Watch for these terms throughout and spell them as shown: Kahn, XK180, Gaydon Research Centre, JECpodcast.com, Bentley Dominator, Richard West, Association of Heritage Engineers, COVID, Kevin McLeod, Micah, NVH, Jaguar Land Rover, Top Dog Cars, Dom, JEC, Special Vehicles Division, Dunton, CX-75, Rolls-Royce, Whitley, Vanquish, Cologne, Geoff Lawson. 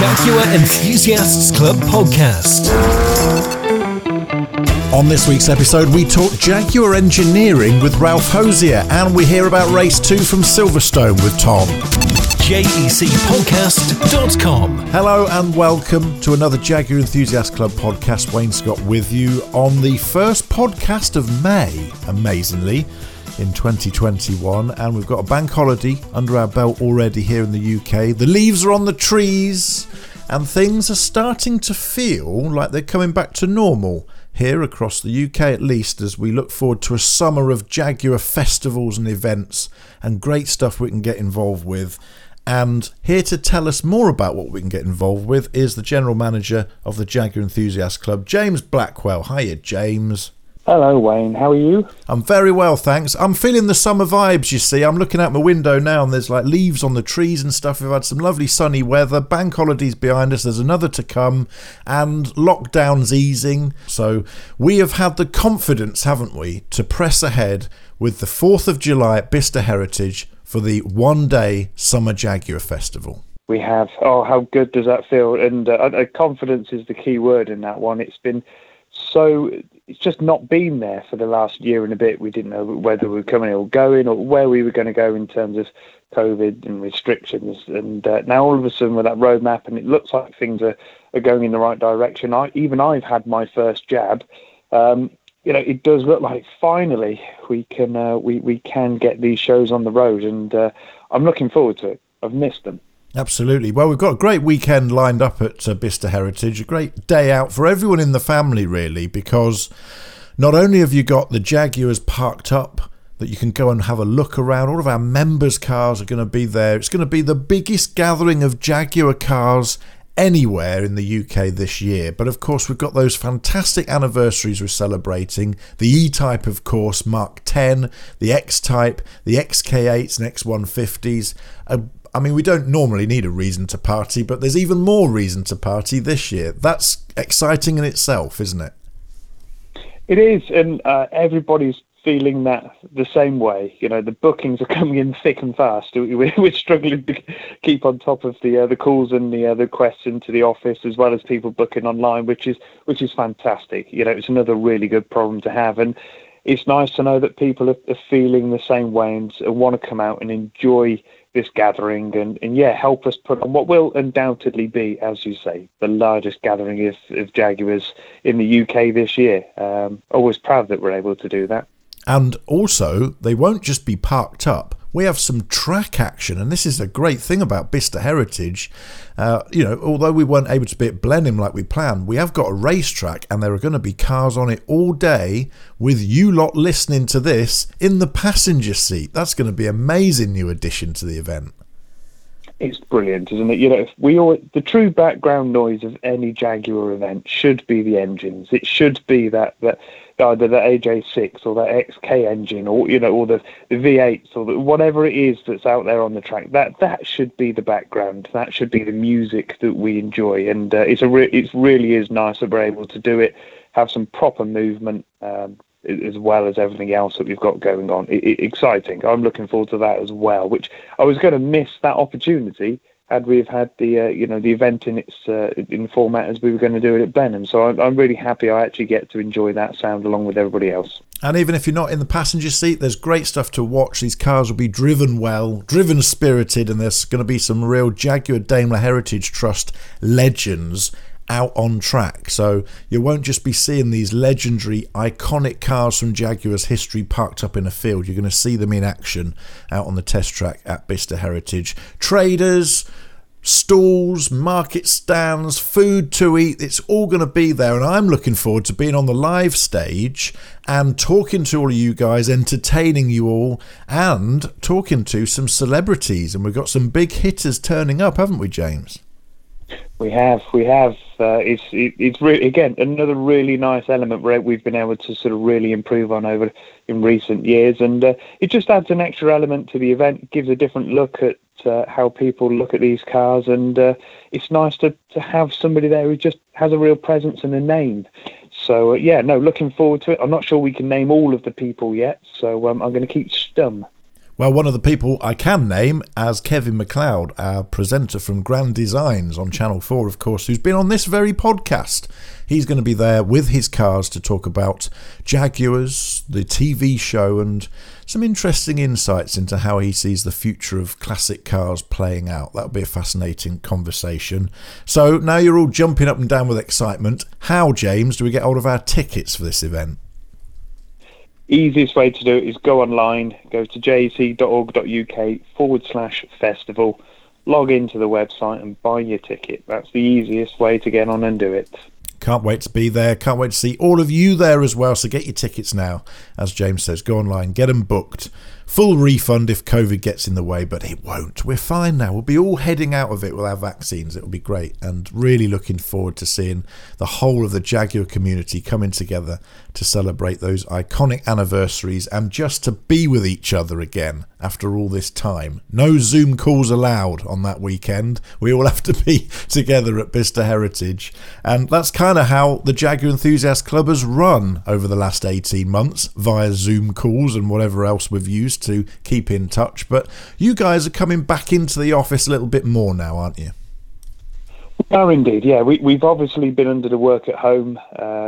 Jaguar Enthusiasts Club podcast. On this week's episode, we talk Jaguar engineering with Ralph Hosier, and we hear about Race 2 from Silverstone with Tom. JECpodcast.com. Hello and welcome to another Jaguar Enthusiast Club podcast. Wayne Scott with you on the first podcast of May, amazingly, in 2021. And we've got a bank holiday under our belt already here in the UK. The leaves are on the trees and things are starting to feel like they're coming back to normal here across the UK, at least, as we look forward to a summer of Jaguar festivals and events and great stuff we can get involved with. And here to tell us more about what we can get involved with is the General Manager of the Jaguar Enthusiasts Club, James Blackwell. Hiya, James. Hello, Wayne. How are you? I'm very well, thanks. I'm feeling the summer vibes, you see. I'm looking out my window now and there's like leaves on the trees and stuff. We've had some lovely sunny weather. Bank holidays behind us. There's another to come. And lockdown's easing. So we have had the confidence, haven't we, to press ahead with the 4th of July at Bicester Heritage for the one-day Summer Jaguar Festival. We have. Oh, how good does that feel? And confidence is the key word in that one. It's been so... It's just not been there for the last year and a bit. We didn't know whether we were coming or going or where we were going to go in terms of COVID and restrictions. And now all of a sudden with that roadmap, and it looks like things are going in the right direction. I've had my first jab. It does look like finally we can get these shows on the road, and I'm looking forward to it. I've missed them. Absolutely. Well, we've got a great weekend lined up at Bicester Heritage, a great day out for everyone in the family, really, because not only have you got the Jaguars parked up that you can go and have a look around, all of our members' cars are going to be there. It's going to be the biggest gathering of Jaguar cars anywhere in the UK this year. But of course, we've got those fantastic anniversaries we're celebrating. The E-Type, of course, Mark 10, the X-Type, the XK8s and X150s. We don't normally need a reason to party, but there's even more reason to party this year. That's exciting in itself, isn't it? It is, and everybody's feeling that the same way. You know, the bookings are coming in thick and fast. We're struggling to keep on top of the calls and the requests into the office, as well as people booking online, which is fantastic. You know, it's another really good problem to have, and it's nice to know that people are feeling the same way and want to come out and enjoy this gathering and help us put on what will undoubtedly be, as you say, the largest gathering of Jaguars in the UK this year. Always proud that we're able to do that. And also, they won't just be parked up. We have some track action, and this is a great thing about Bicester Heritage. Although we weren't able to be at Blenheim like we planned, we have got a racetrack, and there are going to be cars on it all day with you lot listening to this in the passenger seat. That's going to be an amazing new addition to the event. It's brilliant, isn't it? You know, the true background noise of any Jaguar event should be the engines. It should be that either the AJ6 or that XK engine, or or the V8s, or whatever it is that's out there on the track. That should be the background. That should be the music that we enjoy, and it really is nice that we're able to do it. Have some proper movement. As well as everything else that we've got going on. Exciting. I'm looking forward to that as well, which I was going to miss that opportunity had we have had the event in its in format as we were going to do it at Blenheim. So I'm really happy I actually get to enjoy that sound along with everybody else. And even if you're not in the passenger seat, there's great stuff to watch. These cars will be driven well, driven spirited, and there's going to be some real Jaguar Daimler Heritage Trust legends out on track, so you won't just be seeing these legendary iconic cars from Jaguar's history parked up in a field. You're going to see them in action out on the test track at Bicester Heritage. Traders, stalls, market stands, food to eat, it's all going to be there, and I'm looking forward to being on the live stage and talking to all of you guys, entertaining you all, and talking to some celebrities. And we've got some big hitters turning up, haven't we, James? We have. It's really, again, another really nice element where we've been able to sort of really improve on over in recent years, and it just adds an extra element to the event. It gives a different look at how people look at these cars, and it's nice to have somebody there who just has a real presence and a name. So looking forward to it. I'm not sure we can name all of the people yet, so I'm going to keep stum. Well, one of the people I can name as Kevin McLeod, our presenter from Grand Designs on Channel 4, of course, who's been on this very podcast. He's going to be there with his cars to talk about Jaguars, the TV show, and some interesting insights into how he sees the future of classic cars playing out. That'll be a fascinating conversation. So now you're all jumping up and down with excitement. How, James, do we get hold of our tickets for this event? Easiest way to do it is go online, go to jc.org.uk/festival, log into the website and buy your ticket. That's the easiest way to get on and do it. Can't wait to be there. Can't wait to see all of you there as well. So get your tickets now. As James says, go online, get them booked. Full refund if COVID gets in the way, but it won't. We're fine now. We'll be all heading out of it with our vaccines. It'll be great, and really looking forward to seeing the whole of the Jaguar community coming together to celebrate those iconic anniversaries and just to be with each other again after all this time. No Zoom calls allowed on that weekend. We all have to be together at Bicester Heritage, and that's kind of how the Jaguar Enthusiasts Club has run over the last 18 months via Zoom calls and whatever else we've used to keep in touch. But you guys are coming back into the office a little bit more now, aren't you? We are indeed, yeah. We've obviously been under the work at home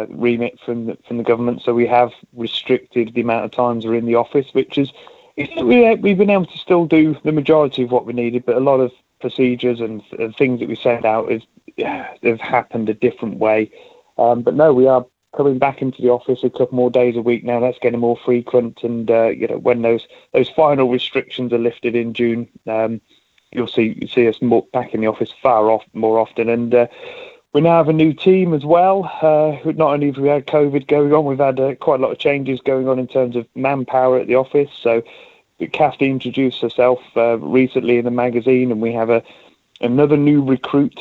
remit from the government, so we have restricted the amount of times we're in the office, which is we've been able to still do the majority of what we needed, but a lot of procedures and things that we send out have happened a different way. But no, we are coming back into the office a couple more days a week now. That's getting more frequent, and when those final restrictions are lifted in June, you'll see us more back in the office more often. And we now have a new team as well. Not only have we had COVID going on, we've had quite a lot of changes going on in terms of manpower at the office. So Kathy introduced herself recently in the magazine, and we have another new recruit.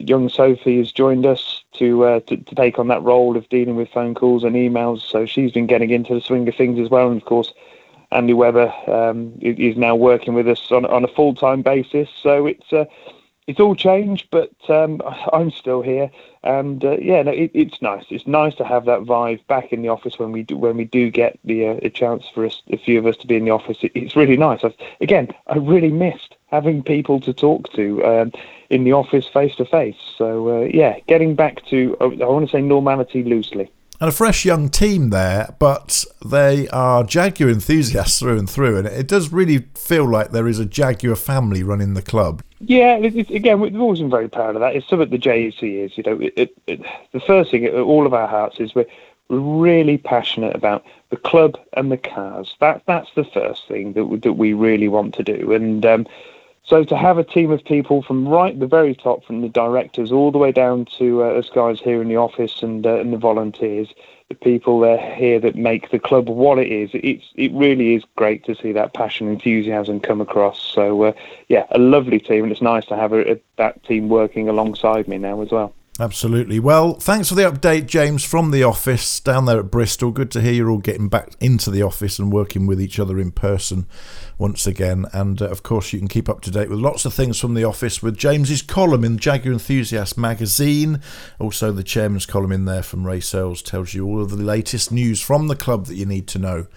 Young Sophie has joined us to take on that role of dealing with phone calls and emails, so she's been getting into the swing of things as well. And of course Andy Webber is now working with us on a full-time basis, so it's all changed, but I'm still here, and it's nice. It's nice to have that vibe back in the office when we do get a chance for us, a few of us, to be in the office. It's really nice. I really missed having people to talk to in the office face to face. So getting back to, I want to say, normality loosely. And a fresh young team there, but they are Jaguar enthusiasts through and through, and it does really feel like there is a Jaguar family running the club. Yeah, we've always been very proud of that. It's something the JEC is. The first thing at all of our hearts is we're really passionate about the club and the cars. That's the first thing that we really want to do. And so to have a team of people from right the very top, from the directors all the way down to us guys here in the office and the volunteers, the people here that make the club what it is, it really is great to see that passion and enthusiasm come across. So, a lovely team, and it's nice to have that team working alongside me now as well. Absolutely. Well, thanks for the update, James, from the office down there at Bristol. Good to hear you're all getting back into the office and working with each other in person once again. And of course, you can keep up to date with lots of things from the office with James's column in Jaguar Enthusiast magazine. Also, the chairman's column in there from Ray Sales tells you all of the latest news from the club that you need to know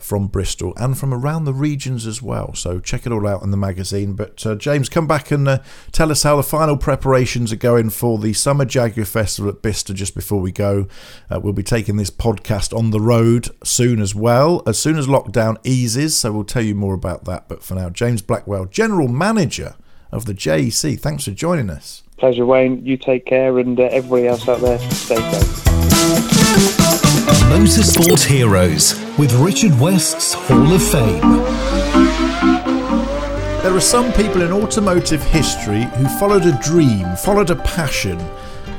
from Bristol and from around the regions as well. So check it all out in the magazine. But James, come back and tell us how the final preparations are going for the summer Jaguar Festival at Bicester. Just before we go, we'll be taking this podcast on the road soon as well, as soon as lockdown eases, so we'll tell you more about that. But for now, James Blackwell, General Manager of the JEC, thanks for joining us. Pleasure, Wayne. You take care, and everybody else out there, stay safe. Motorsport Heroes with Richard West's Hall of Fame. There are some people in automotive history who followed a dream, followed a passion,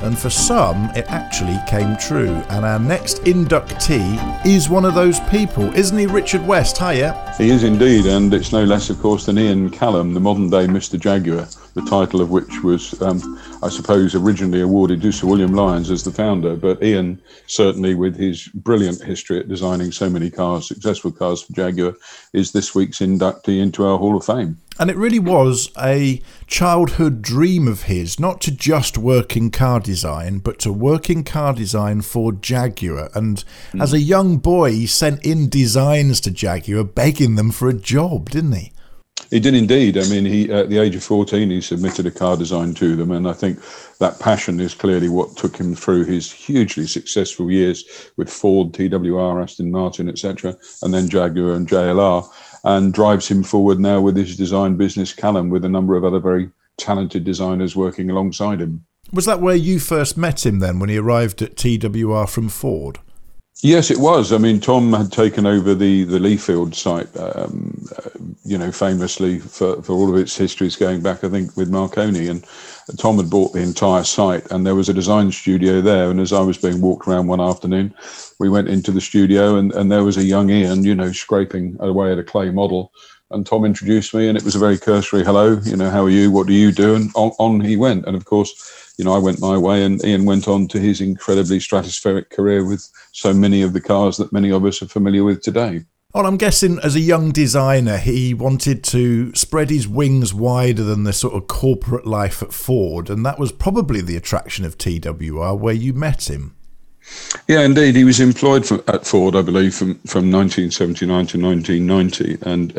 and for some it actually came true. And our next inductee is one of those people, isn't he, Richard West? Hiya. He is indeed, and it's no less, of course, than Ian Callum, the modern day Mr Jaguar, the title of which was, I suppose, originally awarded to Sir William Lyons as the founder, but Ian, certainly with his brilliant history at designing so many cars, successful cars for Jaguar, is this week's inductee into our Hall of Fame. And it really was a childhood dream of his, not to just work in car design, but to work in car design for Jaguar. And as a young boy, he sent in designs to Jaguar, begging them for a job, didn't he? He did indeed. I mean, he at the age of 14, he submitted a car design to them. And I think that passion is clearly what took him through his hugely successful years with Ford, TWR, Aston Martin, etc., and then Jaguar and JLR. And drives him forward now with his design business, Callum, with a number of other very talented designers working alongside him. Was that where you first met him then, when he arrived at TWR from Ford? Yes, it was. I mean, Tom had taken over the Leafield site, famously for all of its histories going back, I think, with Marconi. And Tom had bought the entire site, and there was a design studio there. And as I was being walked around one afternoon, we went into the studio, and there was a young Ian, scraping away at a clay model. And Tom introduced me, and it was a very cursory hello, how are you, what do you do, and on he went. And of course, I went my way, and Ian went on to his incredibly stratospheric career with so many of the cars that many of us are familiar with today. Well, I'm guessing as a young designer, he wanted to spread his wings wider than the sort of corporate life at Ford, and that was probably the attraction of TWR, where you met him. Yeah, indeed. He was employed at Ford, I believe, from 1979 to 1990. And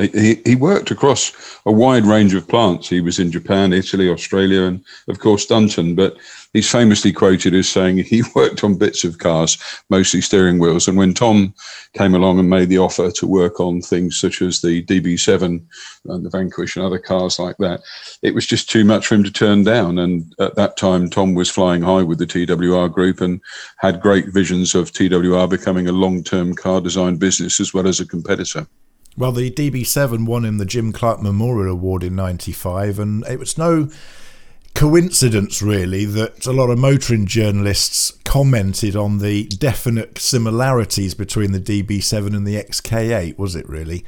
he worked across a wide range of plants. He was in Japan, Italy, Australia, and, of course, Dunton. But he's famously quoted as saying he worked on bits of cars, mostly steering wheels. And when Tom came along and made the offer to work on things such as the DB7 and the Vanquish and other cars like that, it was just too much for him to turn down. And at that time, Tom was flying high with the TWR group and had great visions of TWR becoming a long-term car design business as well as a competitor. Well, the DB7 won him the Jim Clark Memorial Award in 95, and it was no coincidence, really, that a lot of motoring journalists commented on the definite similarities between the DB7 and the XK8, was it really?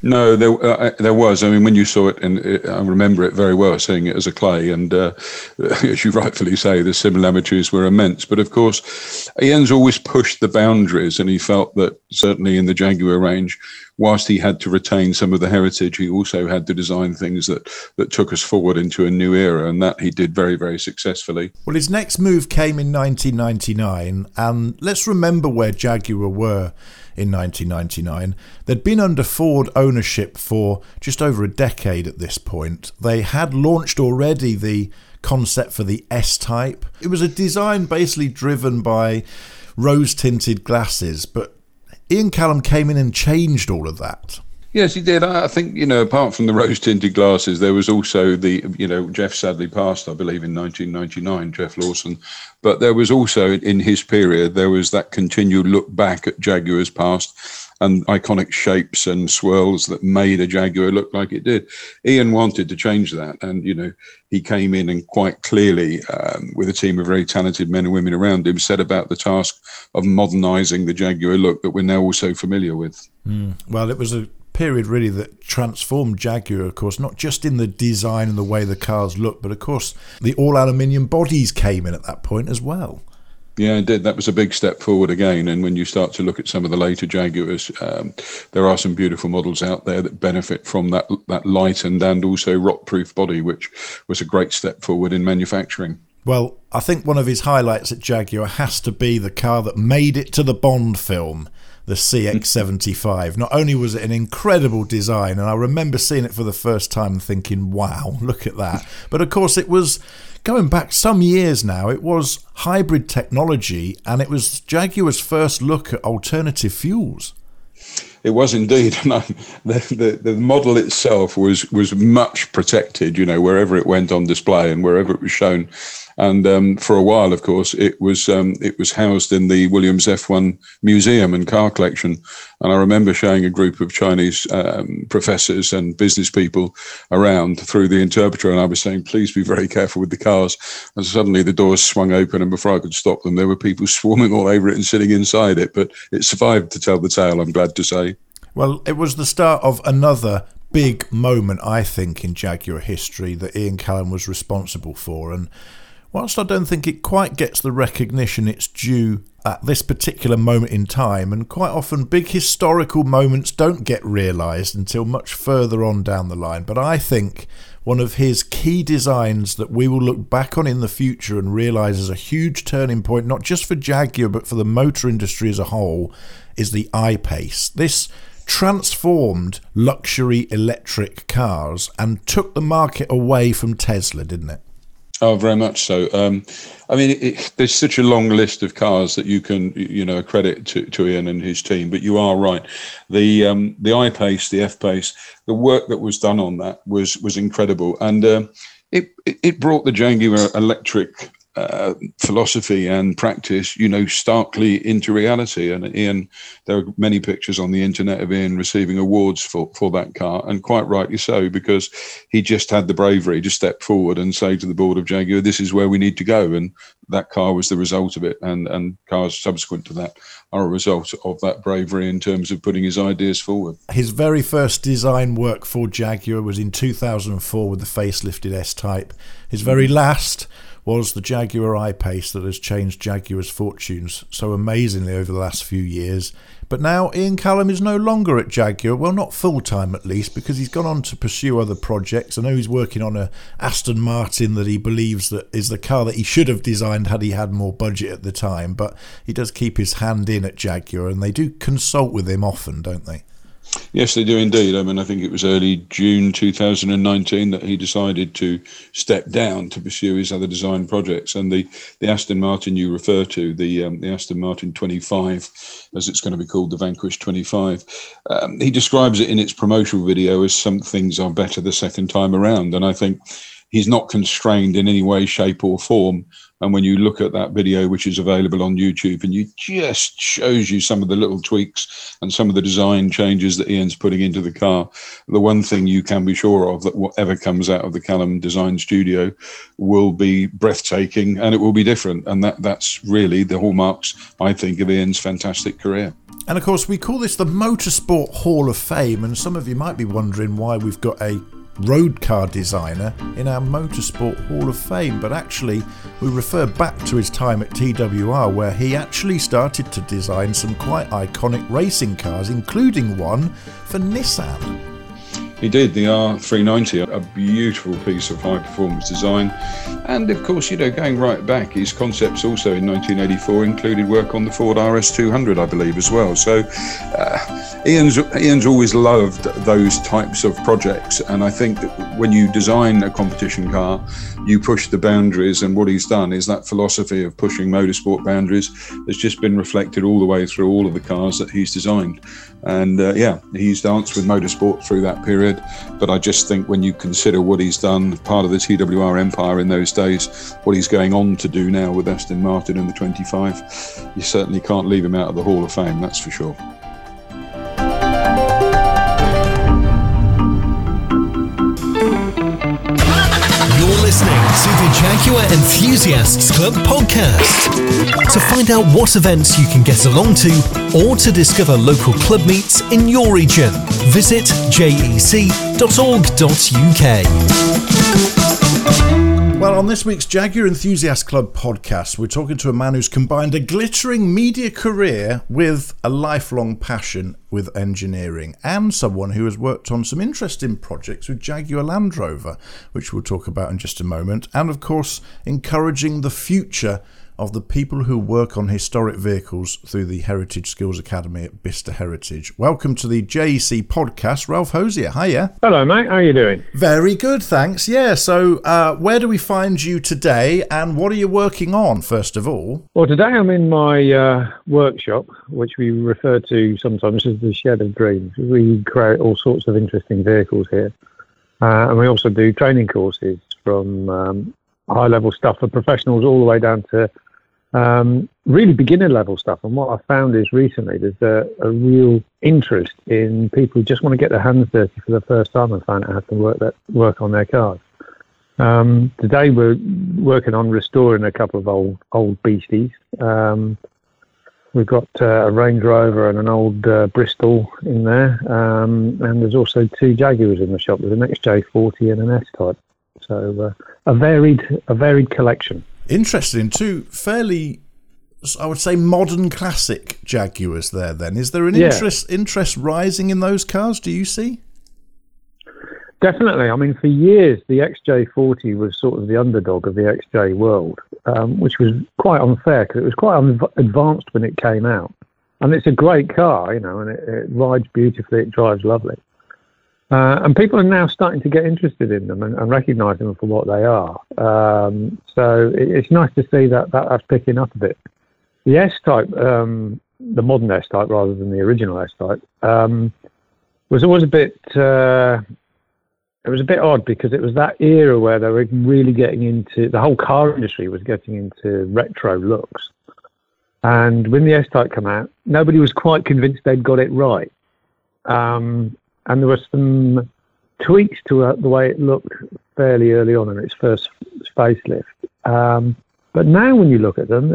No, there was. I mean, when you saw it, I remember it very well, seeing it as a clay. And as you rightfully say, the similarities were immense. But of course, Ian's always pushed the boundaries, and he felt that certainly in the Jaguar range, whilst he had to retain some of the heritage, he also had to design things that took us forward into a new era, and that he did very, very successfully. Well, his next move came in 1999, and let's remember where Jaguar were in 1999. They'd been under Ford ownership for just over a decade at this point. They had launched already the concept for the S-Type. It was a design basically driven by rose-tinted glasses, but Ian Callum came in and changed all of that. Yes, he did. I think, apart from the rose-tinted glasses, there was also the, Jeff sadly passed, I believe, in 1999, Jeff Lawson. But there was also, in his period, there was that continued look back at Jaguar's past and iconic shapes and swirls that made a Jaguar look like it did. Ian wanted to change that. And, he came in and quite clearly, with a team of very talented men and women around him, set about the task of modernising the Jaguar look that we're now all so familiar with. Well, it was a period really that transformed Jaguar, of course, not just in the design and the way the cars look, but of course the all-aluminium bodies came in at that point as well. Yeah, indeed. That was a big step forward again. And when you start to look at some of the later Jaguars, there are some beautiful models out there that benefit from that lightened and also rock-proof body, which was a great step forward in manufacturing. Well, I think one of his highlights at Jaguar has to be the car that made it to the Bond film, the CX-75. Not only was it an incredible design, and I remember seeing it for the first time and thinking, wow, look at that. But of course, it was, going back some years now, it was hybrid technology, and it was Jaguar's first look at alternative fuels. It was indeed, and the model itself was much protected, wherever it went on display and wherever it was shown. And for a while, of course, it was housed in the Williams F1 Museum and Car Collection. And I remember showing a group of Chinese professors and business people around through the interpreter, and I was saying, please be very careful with the cars. And suddenly the doors swung open, and before I could stop them, there were people swarming all over it and sitting inside it. But it survived to tell the tale, I'm glad to say. Well, it was the start of another big moment, I think, in Jaguar history that Ian Callum was responsible for. And whilst I don't think it quite gets the recognition it's due at this particular moment in time, and quite often big historical moments don't get realised until much further on down the line, but I think one of his key designs that we will look back on in the future and realise is a huge turning point, not just for Jaguar but for the motor industry as a whole, is the I-Pace. This transformed luxury electric cars and took the market away from Tesla, didn't it? Oh, very much so. I mean, there's such a long list of cars that you can, you know, credit to Ian and his team. But you are right. The I-Pace, the F-Pace, the work that was done on that was incredible, and it brought the Jaguar electric philosophy and practice, you know, starkly into reality. And Ian, there are many pictures on the internet of Ian receiving awards for that car, and quite rightly so, because he just had the bravery to step forward and say to the board of Jaguar, this is where we need to go. And that car was the result of it, and cars subsequent to that are a result of that bravery in terms of putting his ideas forward. His very first design work for Jaguar was in 2004 with the facelifted S-Type. His very last was the Jaguar I-Pace that has changed Jaguar's fortunes so amazingly over the last few years. But now Ian Callum is no longer at Jaguar, well, not full-time at least, because he's gone on to pursue other projects. I know he's working on a Aston Martin that he believes that is the car that he should have designed had he had more budget at the time, but he does keep his hand in at Jaguar, and they do consult with him often, don't they? Yes, they do indeed. I mean, I think it was early June 2019 that he decided to step down to pursue his other design projects. And the Aston Martin you refer to, the Aston Martin 25, as it's going to be called, the Vanquish 25, he describes it in its promotional video as some things are better the second time around. And I think he's not constrained in any way, shape or form. And when you look at that video, which is available on YouTube, and you just shows you some of the little tweaks and some of the design changes that Ian's putting into the car, the one thing you can be sure of that whatever comes out of the Callum Design Studio will be breathtaking and it will be different. And that's really the hallmarks, I think, of Ian's fantastic career. And of course, we call this the Motorsport Hall of Fame. And some of you might be wondering why we've got a road car designer in our Motorsport Hall of Fame, but actually we refer back to his time at TWR, where he actually started to design some quite iconic racing cars, including one for Nissan. He did the R390, a beautiful piece of high performance design. And of course, you know, going right back, his concepts also in 1984 included work on the Ford RS200, I believe, as well. So Ian's always loved those types of projects, and I think that when you design a competition car, you push the boundaries, and what he's done is that philosophy of pushing motorsport boundaries has just been reflected all the way through all of the cars that he's designed. And he's danced with motorsport through that period, but I just think when you consider what he's done, part of the TWR empire in those days, what he's going on to do now with Aston Martin and the 25, you certainly can't leave him out of the Hall of Fame, that's for sure. To the Jaguar Enthusiasts Club podcast. To find out what events you can get along to, or to discover local club meets in your region, visit jec.org.uk. Well, on this week's Jaguar Enthusiasts Club podcast, we're talking to a man who's combined a glittering media career with a lifelong passion with engineering, and someone who has worked on some interesting projects with Jaguar Land Rover, which we'll talk about in just a moment, and of course encouraging the future of the people who work on historic vehicles through the Heritage Skills Academy at Bicester Heritage. Welcome to the JEC podcast, Ralph Hosier. Hiya. Hello, mate. How are you doing? Very good, thanks. Yeah, so where do we find you today, and what are you working on, first of all? Well, today I'm in my workshop, which we refer to sometimes as the Shed of Dreams. We create all sorts of interesting vehicles here, and we also do training courses from high-level stuff for professionals all the way down to really beginner level stuff. And what I found is recently there's a real interest in people who just want to get their hands dirty for the first time and find out how to work on their cars. Today we're working on restoring a couple of old beasties. We've got a Range Rover and an old Bristol in there, and there's also two Jaguars in the shop. There's an XJ40 and an S-Type. So a varied collection. Interesting. Two fairly, I would say, modern classic Jaguars there then. Is there an interest rising in those cars, do you see? Definitely. I mean, for years, the XJ40 was sort of the underdog of the XJ world, which was quite unfair because it was quite advanced when it came out. And it's a great car, you know, and it rides beautifully, it drives lovely. And people are now starting to get interested in them and recognise them for what they are. So it's nice to see that that's picking up a bit. The S-Type, the modern S-Type rather than the original S-Type, was always a bit... It was a bit odd because it was that era where they were really getting into... The whole car industry was getting into retro looks. And when the S-Type came out, nobody was quite convinced they'd got it right. And there were some tweaks to the way it looked fairly early on in its first facelift. But now when you look at them,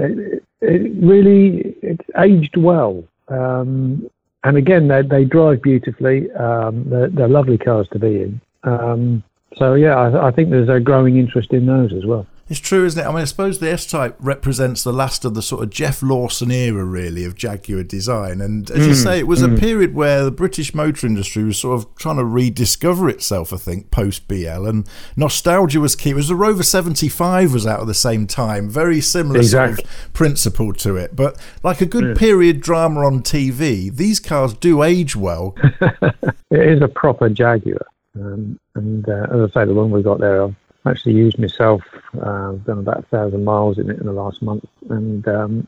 it's aged well. And again, they drive beautifully. They're lovely cars to be in. I think there's a growing interest in those as well. It's true, isn't it? I mean, I suppose the S-Type represents the last of the sort of Geoff Lawson era, really, of Jaguar design. And as you say, it was a period where the British motor industry was sort of trying to rediscover itself, I think, post-BL. And nostalgia was key. It was the Rover 75 was out at the same time. Very similar sort of principle to it. But like a good period drama on TV, these cars do age well. It is a proper Jaguar. As I say, the one we got there, I've actually used myself. I've done about 1,000 miles in it in the last month, and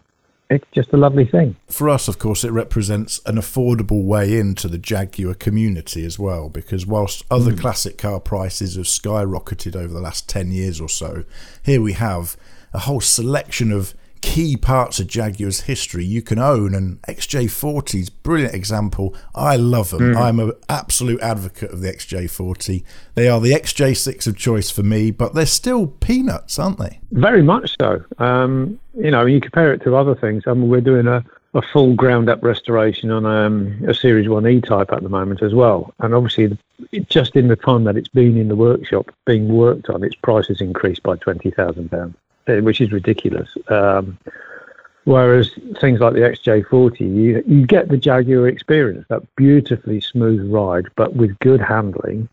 it's just a lovely thing. For us, of course, it represents an affordable way into the Jaguar community as well, because whilst other classic car prices have skyrocketed over the last 10 years or so, here we have a whole selection of key parts of Jaguar's history you can own, and XJ40's brilliant example. I love them. I'm an absolute advocate of the XJ40. They are the XJ6 of choice for me, but they're still peanuts, aren't they? Very much so. You know, you compare it to other things. I mean, we're doing a full ground-up restoration on a Series 1 E-Type at the moment as well, and obviously just in the time that it's been in the workshop being worked on, its price has increased by £20,000. Which is ridiculous. Whereas things like the XJ40, you get the Jaguar experience, that beautifully smooth ride, but with good handling,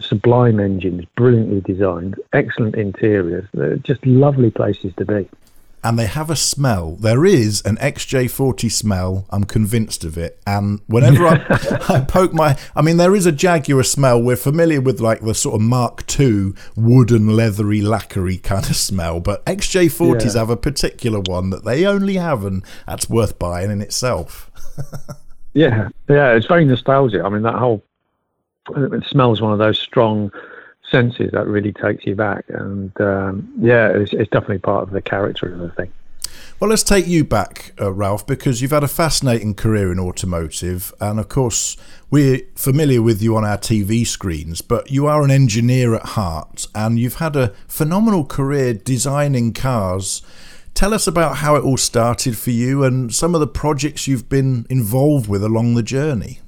sublime engines, brilliantly designed, excellent interiors. They're just lovely places to be. And they have a smell. There is an XJ40 smell. I'm convinced of it. And whenever I poke there is a Jaguar smell. We're familiar with like the sort of Mark II wooden, leathery, lacquery kind of smell. But XJ40s have a particular one that they only have, and that's worth buying in itself. It's very nostalgic. I mean, that whole smell is one of those strong senses that really takes you back, and it's definitely part of the character of the thing. Well, let's take you back, Ralph, because you've had a fascinating career in automotive, and of course we're familiar with you on our TV screens, but you are an engineer at heart, and you've had a phenomenal career designing cars. Tell us about how it all started for you and some of the projects you've been involved with along the journey.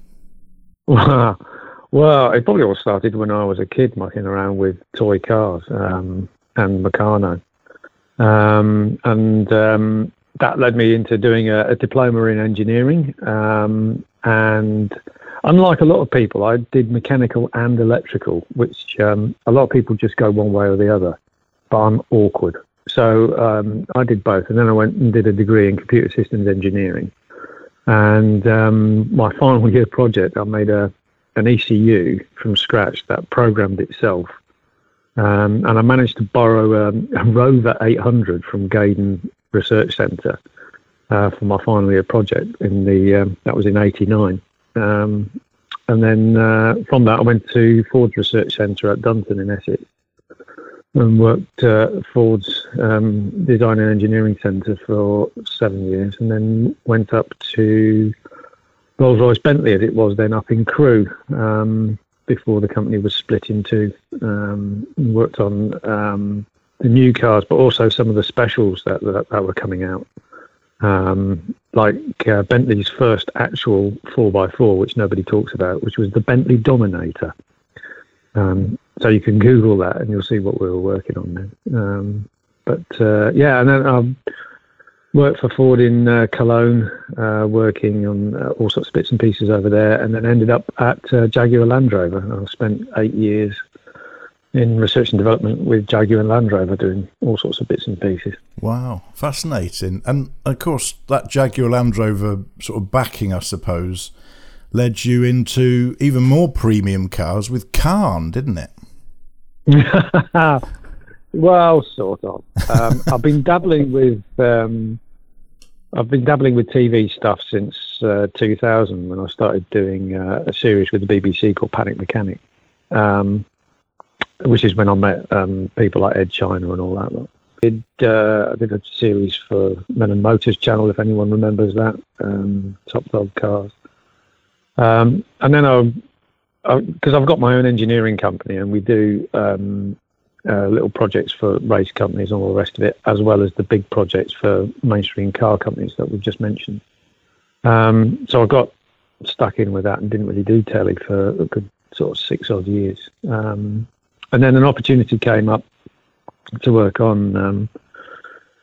Well, it probably all started when I was a kid mucking around with toy cars and Meccano. That led me into doing a diploma in engineering. And unlike a lot of people, I did mechanical and electrical, which a lot of people just go one way or the other. But I'm awkward. So I did both. And then I went and did a degree in computer systems engineering. And my final year project, I made an ECU from scratch that programmed itself, and I managed to borrow a Rover 800 from Gaydon Research Centre for my final year project that was in 89, and then from that I went to Ford's Research Centre at Dunton in Essex and worked at Ford's Design and Engineering Centre for 7 years, and then went up to Rolls-Royce Bentley, as it was then, up in Crewe, before the company was split in two, worked on the new cars, but also some of the specials that were coming out, like Bentley's first actual 4x4, which nobody talks about, which was the Bentley Dominator. So you can Google that and you'll see what we were working on then. But yeah, and then worked for Ford in Cologne, working on all sorts of bits and pieces over there, and then ended up at Jaguar Land Rover. I spent 8 years in research and development with Jaguar and Land Rover doing all sorts of bits and pieces. Wow, fascinating. And of course, that Jaguar Land Rover sort of backing, I suppose, led you into even more premium cars with Khan, didn't it? Well, sort of. I've been dabbling with TV stuff since 2000, when I started doing a series with the BBC called Panic Mechanic, which is when I met people like Ed China and all that lot. I did a series for Men and Motors channel, if anyone remembers that, Top Dog Cars. And then because I've got my own engineering company, and we do little projects for race companies and all the rest of it, as well as the big projects for mainstream car companies that we've just mentioned. So I got stuck in with that and didn't really do telly for a good sort of 6 odd years. And then an opportunity came up to work on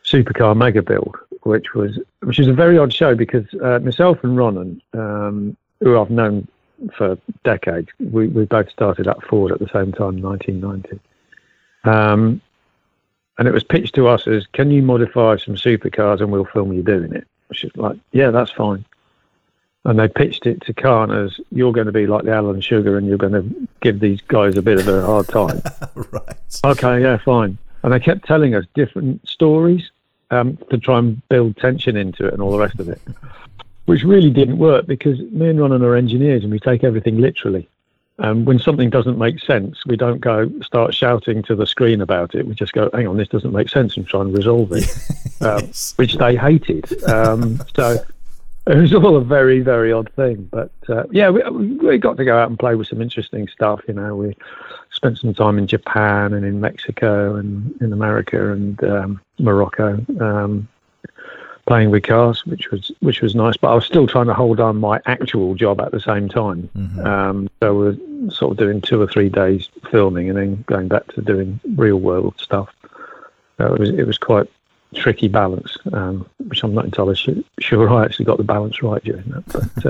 Supercar Mega Build, which is a very odd show, because myself and Ronan, who I've known for decades, we both started at Ford at the same time in 1990. And it was pitched to us as, can you modify some supercars and we'll film you doing it? Which is like, yeah, that's fine. And they pitched it to Khan as, you're going to be like the Alan Sugar and you're going to give these guys a bit of a hard time. Right. Okay, yeah, fine. And they kept telling us different stories to try and build tension into it and all the rest of it, which really didn't work, because me and Ronan are engineers and we take everything literally. When something doesn't make sense, we don't go start shouting to the screen about it. We just go, hang on, this doesn't make sense, and try and resolve it, yes. Which they hated. So it was all a very, very odd thing. But yeah, we got to go out and play with some interesting stuff. You know, we spent some time in Japan and in Mexico and in America and Morocco, playing with cars, which was nice, but I was still trying to hold on my actual job at the same time. Mm-hmm. So we're sort of doing 2 or 3 days filming and then going back to doing real world stuff. It was quite tricky balance, which I'm not entirely sure I actually got the balance right during that. But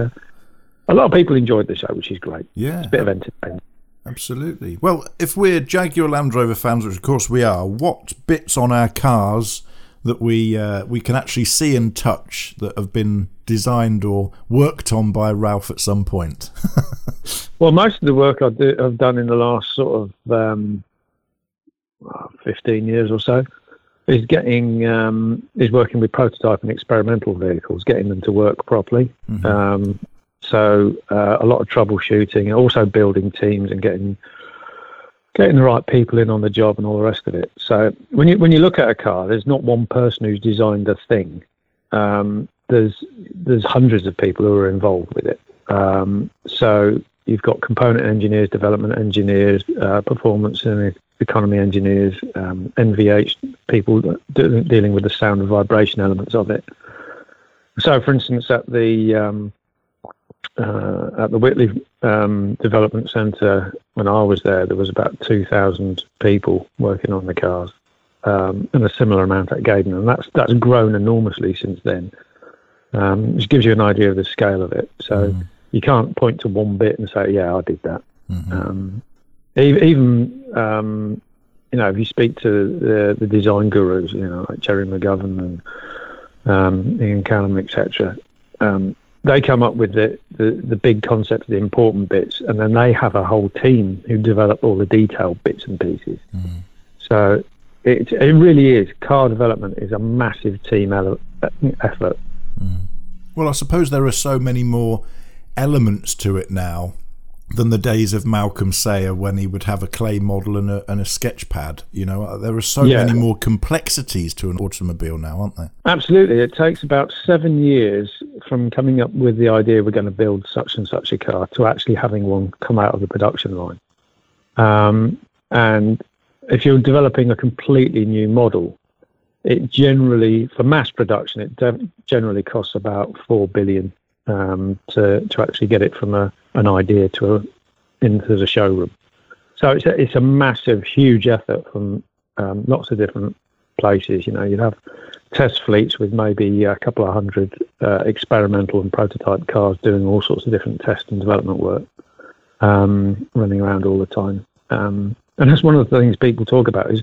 a lot of people enjoyed the show, which is great. Yeah, it's a bit of entertainment. Absolutely. Well, if we're Jaguar Land Rover fans, which of course we are, what bits on our cars that we can actually see and touch that have been designed or worked on by Ralph at some point? Well, most of the work I've done in the last sort of 15 years or so is working with prototype and experimental vehicles, getting them to work properly. Mm-hmm. So a lot of troubleshooting, and also building teams and getting the right people in on the job and all the rest of it. So when you look at a car, there's not one person who's designed a thing. There's hundreds of people who are involved with it. So you've got component engineers, development engineers, performance and economy engineers, NVH people dealing with the sound and vibration elements of it. So, for instance, at the Whitley Development Centre, when I was there was about 2,000 people working on the cars, and a similar amount at Gaydon, and that's grown enormously since then, which gives you an idea of the scale of it. So you can't point to one bit and say, yeah, I did that. Mm-hmm. Even you know, if you speak to the design gurus, you know, like Jerry McGovern and Ian Callum, etc., they come up with the big concepts, the important bits, and then they have a whole team who develop all the detailed bits and pieces. Mm. So it really is. Car development is a massive team effort. Mm. Well, I suppose there are so many more elements to it now than the days of Malcolm Sayer, when he would have a clay model and a sketch pad. You know, there are so many more complexities to an automobile now, aren't there? Absolutely. It takes about 7 years from coming up with the idea we're going to build such and such a car to actually having one come out of the production line. And if you're developing a completely new model, it generally, for mass production, it generally costs about $4 billion to actually get it from an idea into the showroom. So it's a massive, huge effort from lots of different places. You know, you'd have test fleets with maybe a couple of hundred experimental and prototype cars doing all sorts of different test and development work, running around all the time. And that's one of the things people talk about is,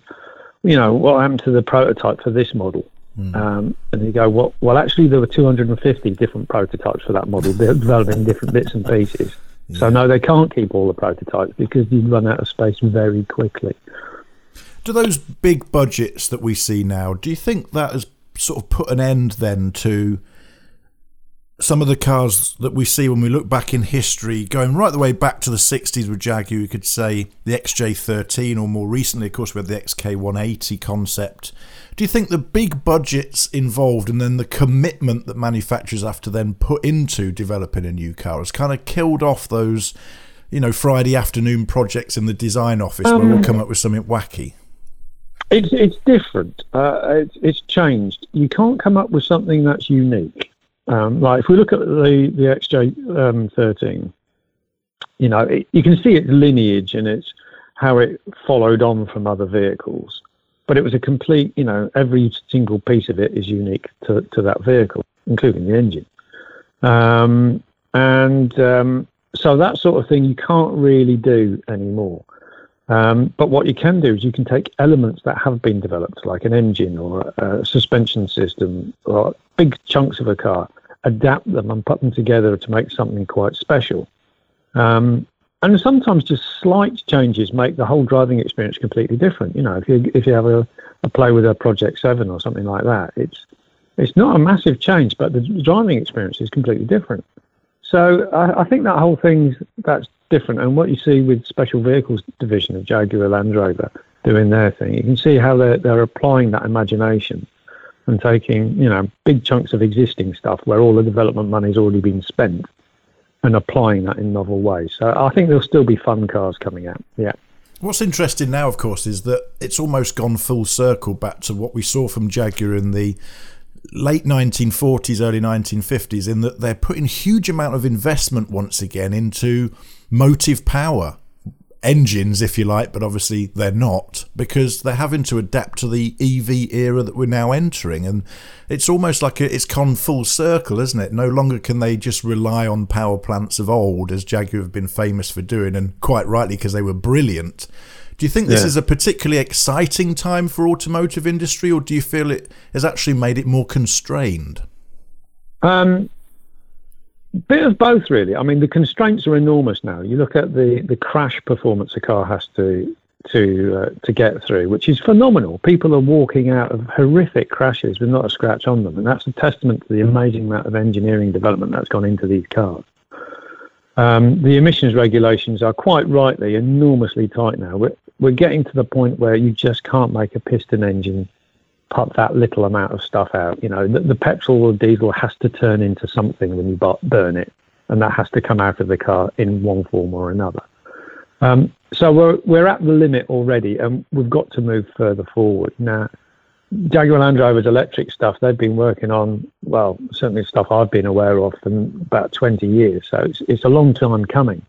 you know, what happened to the prototype for this model? And you go, well, actually, there were 250 different prototypes for that model, developing different bits and pieces. Yeah. So, no, they can't keep all the prototypes because you run out of space very quickly. Do those big budgets that we see now, do you think that has sort of put an end then to some of the cars that we see when we look back in history, going right the way back to the 60s with Jaguar? You could say the XJ13, or more recently, of course, we had the XK180 concept. Do you think the big budgets involved and then the commitment that manufacturers have to then put into developing a new car has kind of killed off those, you know, Friday afternoon projects in the design office where we'll come up with something wacky? It's different. It's changed. You can't come up with something that's unique. Like if we look at the XJ13, you know, you can see its lineage and it's how it followed on from other vehicles. But it was a complete, you know, every single piece of it is unique to that vehicle, including the engine. So that sort of thing you can't really do anymore. But what you can do is you can take elements that have been developed, like an engine or a suspension system or big chunks of a car, adapt them and put them together to make something quite special. And sometimes just slight changes make the whole driving experience completely different. You know, if you have a play with a Project 7 or something like that, it's not a massive change, but the driving experience is completely different. So I think that whole thing, that's different. And what you see with Special Vehicles Division of Jaguar Land Rover doing their thing, you can see how they're applying that imagination and taking, you know, big chunks of existing stuff where all the development money's already been spent, and applying that in novel ways. So I think there'll still be fun cars coming out, yeah. What's interesting now, of course, is that it's almost gone full circle back to what we saw from Jaguar in the late 1940s, early 1950s, in that they're putting huge amount of investment once again into motive power engines, if you like, but obviously they're not, because they're having to adapt to the EV era that we're now entering. And it's almost like it's gone full circle, isn't it? No longer can they just rely on power plants of old, as Jaguar have been famous for doing, and quite rightly, because they were brilliant. Do you think this is a particularly exciting time for automotive industry, or do you feel it has actually made it more constrained? Bit of both, really. I mean, the constraints are enormous now. You look at the crash performance a car has to get through, which is phenomenal. People are walking out of horrific crashes with not a scratch on them, and that's a testament to the amazing amount of engineering development that's gone into these cars. The emissions regulations are quite rightly enormously tight now. We're getting to the point where you just can't make a piston engine put that little amount of stuff out. You know, the petrol or diesel has to turn into something when you burn it, and that has to come out of the car in one form or another. So we're at the limit already, and we've got to move further forward. Now, Jaguar Land Rover's electric stuff, they've been working on, well, certainly stuff I've been aware of for about 20 years, so it's a long time coming.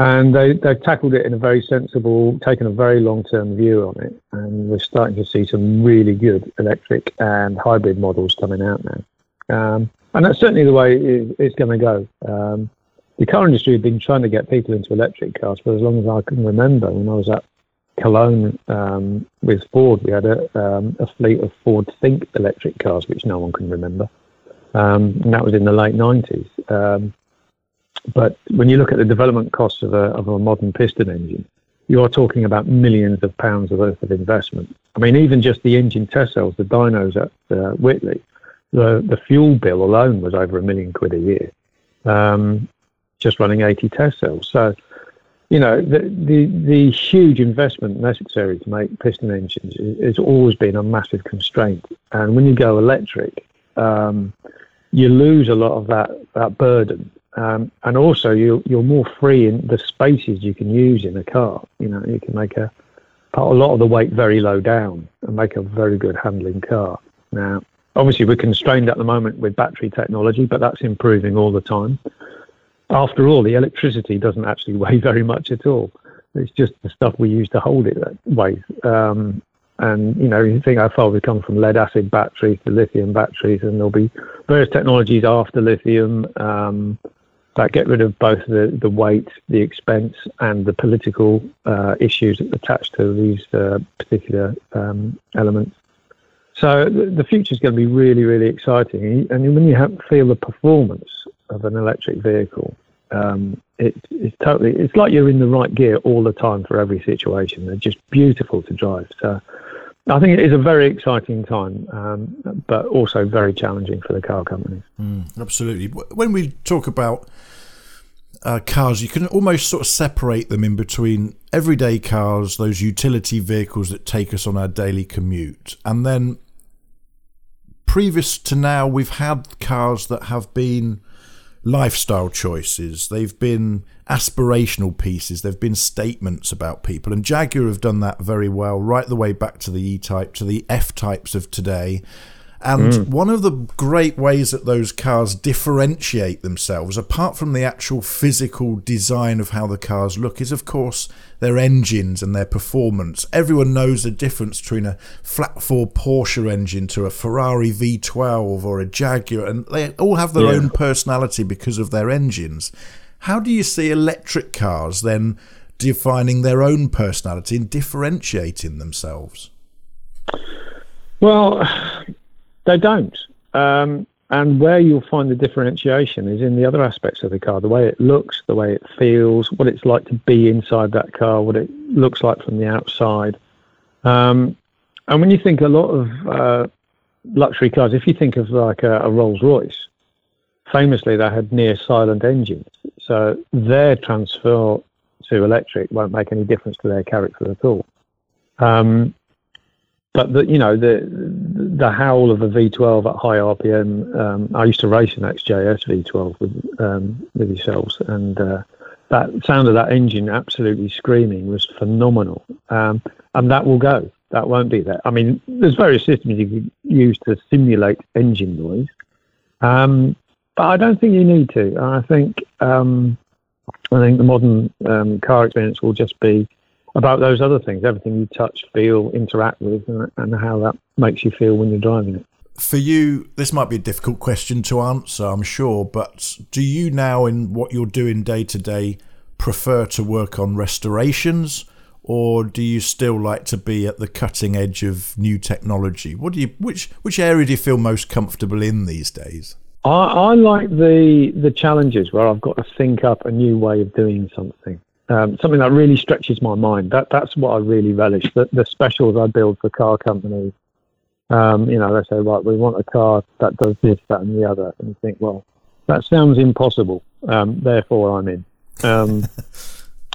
And they've tackled it in a very sensible, taken a very long-term view on it. And we're starting to see some really good electric and hybrid models coming out now. And that's certainly the way it's going to go. The car industry have been trying to get people into electric cars for as long as I can remember. When I was at Cologne with Ford, we had a fleet of Ford Think electric cars, which no one can remember. And that was in the late 90s. But when you look at the development costs of a modern piston engine, you are talking about millions of pounds worth of investment. I mean, even just the engine test cells, the dynos at Whitley, the fuel bill alone was over £1 million a year, just running 80 test cells. So, you know, the huge investment necessary to make piston engines has always been a massive constraint. And when you go electric, you lose a lot of that burden. And also, you're more free in the spaces you can use in a car. You know, you can put a lot of the weight very low down and make a very good handling car. Now, obviously, we're constrained at the moment with battery technology, but that's improving all the time. After all, the electricity doesn't actually weigh very much at all. It's just the stuff we use to hold it that weighs. And, you know, you think how far we've come from lead acid batteries to lithium batteries, and there'll be various technologies after lithium that get rid of both the weight, the expense, and the political issues attached to these particular elements. So the future is going to be really, really exciting. And when you feel the performance of an electric vehicle, it's like you're in the right gear all the time for every situation. They're just beautiful to drive. So I think it is a very exciting time, but also very challenging for the car companies. Absolutely. When we talk about cars, you can almost sort of separate them in between everyday cars, those utility vehicles that take us on our daily commute, and then previous to now, we've had cars that have been lifestyle choices. They've been aspirational pieces. They've been statements about people, and Jaguar have done that very well right the way back to the E-Type, to the F-Types of today. And one of the great ways that those cars differentiate themselves, apart from the actual physical design of how the cars look, is, of course, their engines and their performance. Everyone knows the difference between a flat 4 Porsche engine to a Ferrari V12 or a Jaguar, and they all have their own personality because of their engines. How do you see electric cars then defining their own personality and differentiating themselves? Well, they don't. And where you'll find the differentiation is in the other aspects of the car, the way it looks, the way it feels, what it's like to be inside that car, what it looks like from the outside. And when you think a lot of luxury cars, if you think of like a Rolls-Royce, famously they had near-silent engines. So their transfer to electric won't make any difference to their character at all. But the howl of a V12 at high RPM. I used to race an XJS V12 with yourselves, and that sound of that engine absolutely screaming was phenomenal. And that will go. That won't be there. I mean, there's various systems you can use to simulate engine noise, but I don't think you need to. I think the modern car experience will just be about those other things, everything you touch, feel, interact with, and how that makes you feel when you're driving it. For you, this might be a difficult question to answer, I'm sure, but do you now, in what you're doing day to day, prefer to work on restorations, or do you still like to be at the cutting edge of new technology? Which area do you feel most comfortable in these days? I like the challenges where I've got to think up a new way of doing something. Something that really stretches my mind. That's what I really relish. The specials I build for car companies, they say, right, we want a car that does this, that, and the other. And you think, well, that sounds impossible. Therefore, I'm in.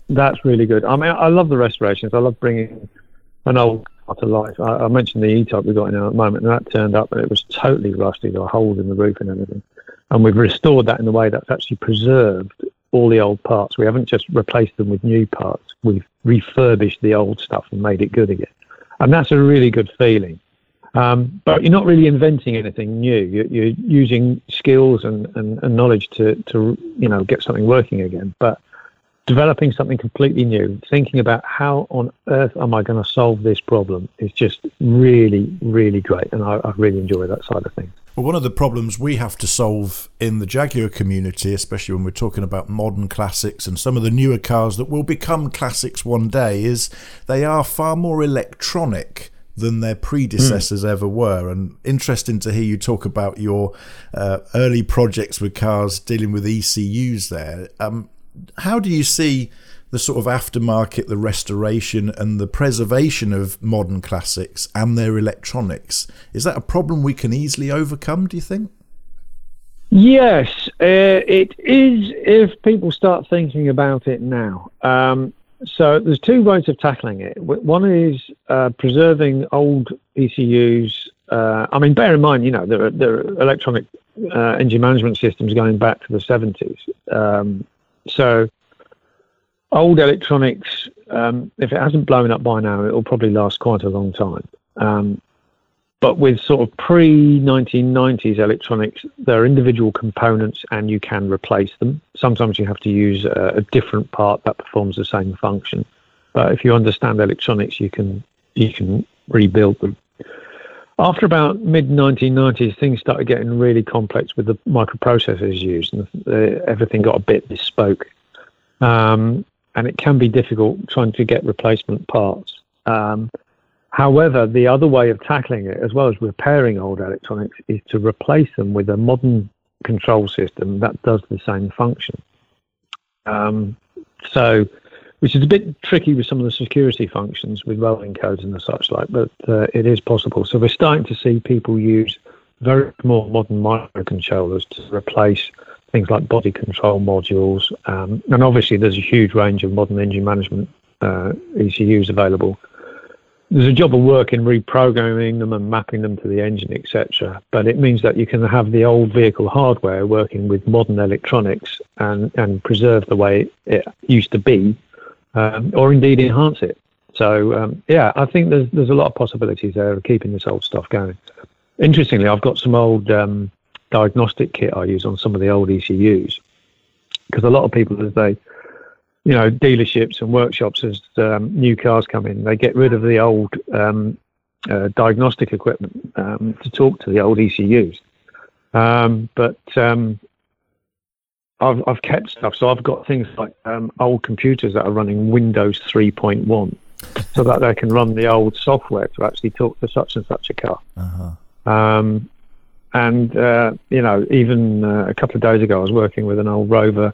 That's really good. I mean, I love the restorations. I love bringing an old car to life. I mentioned the E-Type we got in at the moment, and that turned up, and it was totally rusty. There were holes in the roof and everything. And we've restored that in a way that's actually preserved all the old parts. We haven't just replaced them with new parts. We've refurbished the old stuff and made it good again. And that's a really good feeling. But you're not really inventing anything new. You're using skills and knowledge to get something working again. But developing something completely new, thinking about how on earth am I going to solve this problem, is just really, really great. And I really enjoy that side of things. Well, one of the problems we have to solve in the Jaguar community, especially when we're talking about modern classics and some of the newer cars that will become classics one day, is they are far more electronic than their predecessors ever were. And interesting to hear you talk about your early projects with cars dealing with ECUs there. How do you see the sort of aftermarket, the restoration and the preservation of modern classics and their electronics? Is that a problem we can easily overcome, do you think? Yes, it is if people start thinking about it now. So there's two ways of tackling it. One is preserving old ECUs. Bear in mind, there are electronic engine management systems going back to the 70s. So old electronics, if it hasn't blown up by now, it'll probably last quite a long time. But with sort of pre-1990s electronics, there are individual components and you can replace them. Sometimes you have to use a different part that performs the same function. But if you understand electronics, you can rebuild them. After about mid-1990s, things started getting really complex with the microprocessors used, and everything got a bit bespoke. And it can be difficult trying to get replacement parts. However, the other way of tackling it, as well as repairing old electronics, is to replace them with a modern control system that does the same function. Which is a bit tricky with some of the security functions with rolling codes and the such like, but it is possible. So we're starting to see people use very more modern microcontrollers to replace things like body control modules. And obviously there's a huge range of modern engine management ECUs available. There's a job of work in reprogramming them and mapping them to the engine, etc. But it means that you can have the old vehicle hardware working with modern electronics and preserve the way it used to be, or indeed enhance it. So, I think there's a lot of possibilities there of keeping this old stuff going. Interestingly, I've got some old diagnostic kit I use on some of the old ECUs, because a lot of people, as they... dealerships and workshops, as new cars come in, they get rid of the old diagnostic equipment to talk to the old ECUs. I've kept stuff, so I've got things like old computers that are running Windows 3.1, so that they can run the old software to actually talk to such and such a car. Uh-huh. Even a couple of days ago, I was working with an old Rover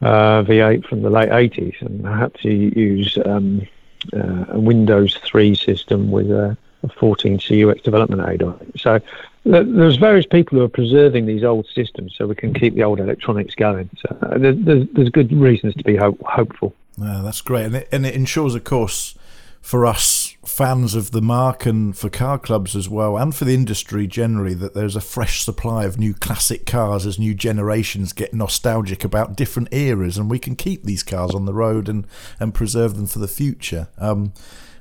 V8 from the late 80s, and I had to use a Windows 3 system with a 14C UX development aid on it. So there's various people who are preserving these old systems so we can keep the old electronics going. So there's good reasons to be hopeful. Yeah, that's great, and it ensures, of course, for us fans of the mark and for car clubs as well, and for the industry generally, that there's a fresh supply of new classic cars as new generations get nostalgic about different eras, and we can keep these cars on the road and preserve them for the future.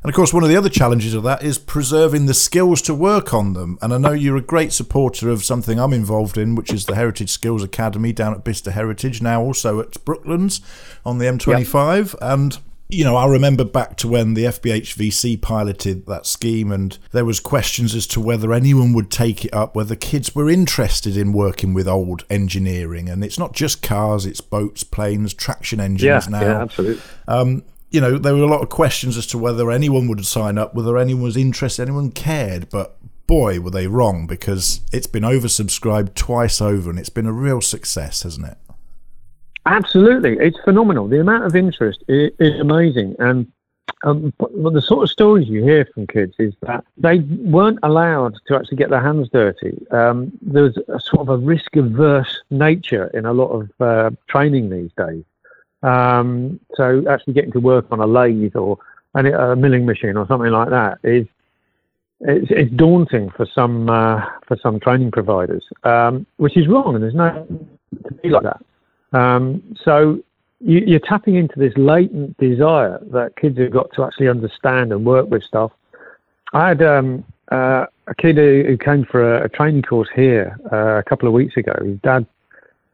And of course, one of the other challenges of that is preserving the skills to work on them. And I know you're a great supporter of something I'm involved in, which is the Heritage Skills Academy down at Bicester Heritage, now also at Brooklands on the M25. Yep. And I remember back to when the FBHVC piloted that scheme, and there was questions as to whether anyone would take it up, whether kids were interested in working with old engineering. And it's not just cars, it's boats, planes, traction engines now. Yeah, absolutely. There were a lot of questions as to whether anyone would sign up, whether anyone was interested, anyone cared. But boy, were they wrong, because it's been oversubscribed twice over, and it's been a real success, hasn't it? Absolutely. It's phenomenal. The amount of interest is amazing. And the sort of stories you hear from kids is that they weren't allowed to actually get their hands dirty. There was a sort of a risk-averse nature in a lot of training these days. So actually getting to work on a lathe or a milling machine or something like that is daunting for some training providers, which is wrong, and there's no need to be like that. So you're tapping into this latent desire that kids have got to actually understand and work with stuff. I had a kid who came for a training course here a couple of weeks ago. His dad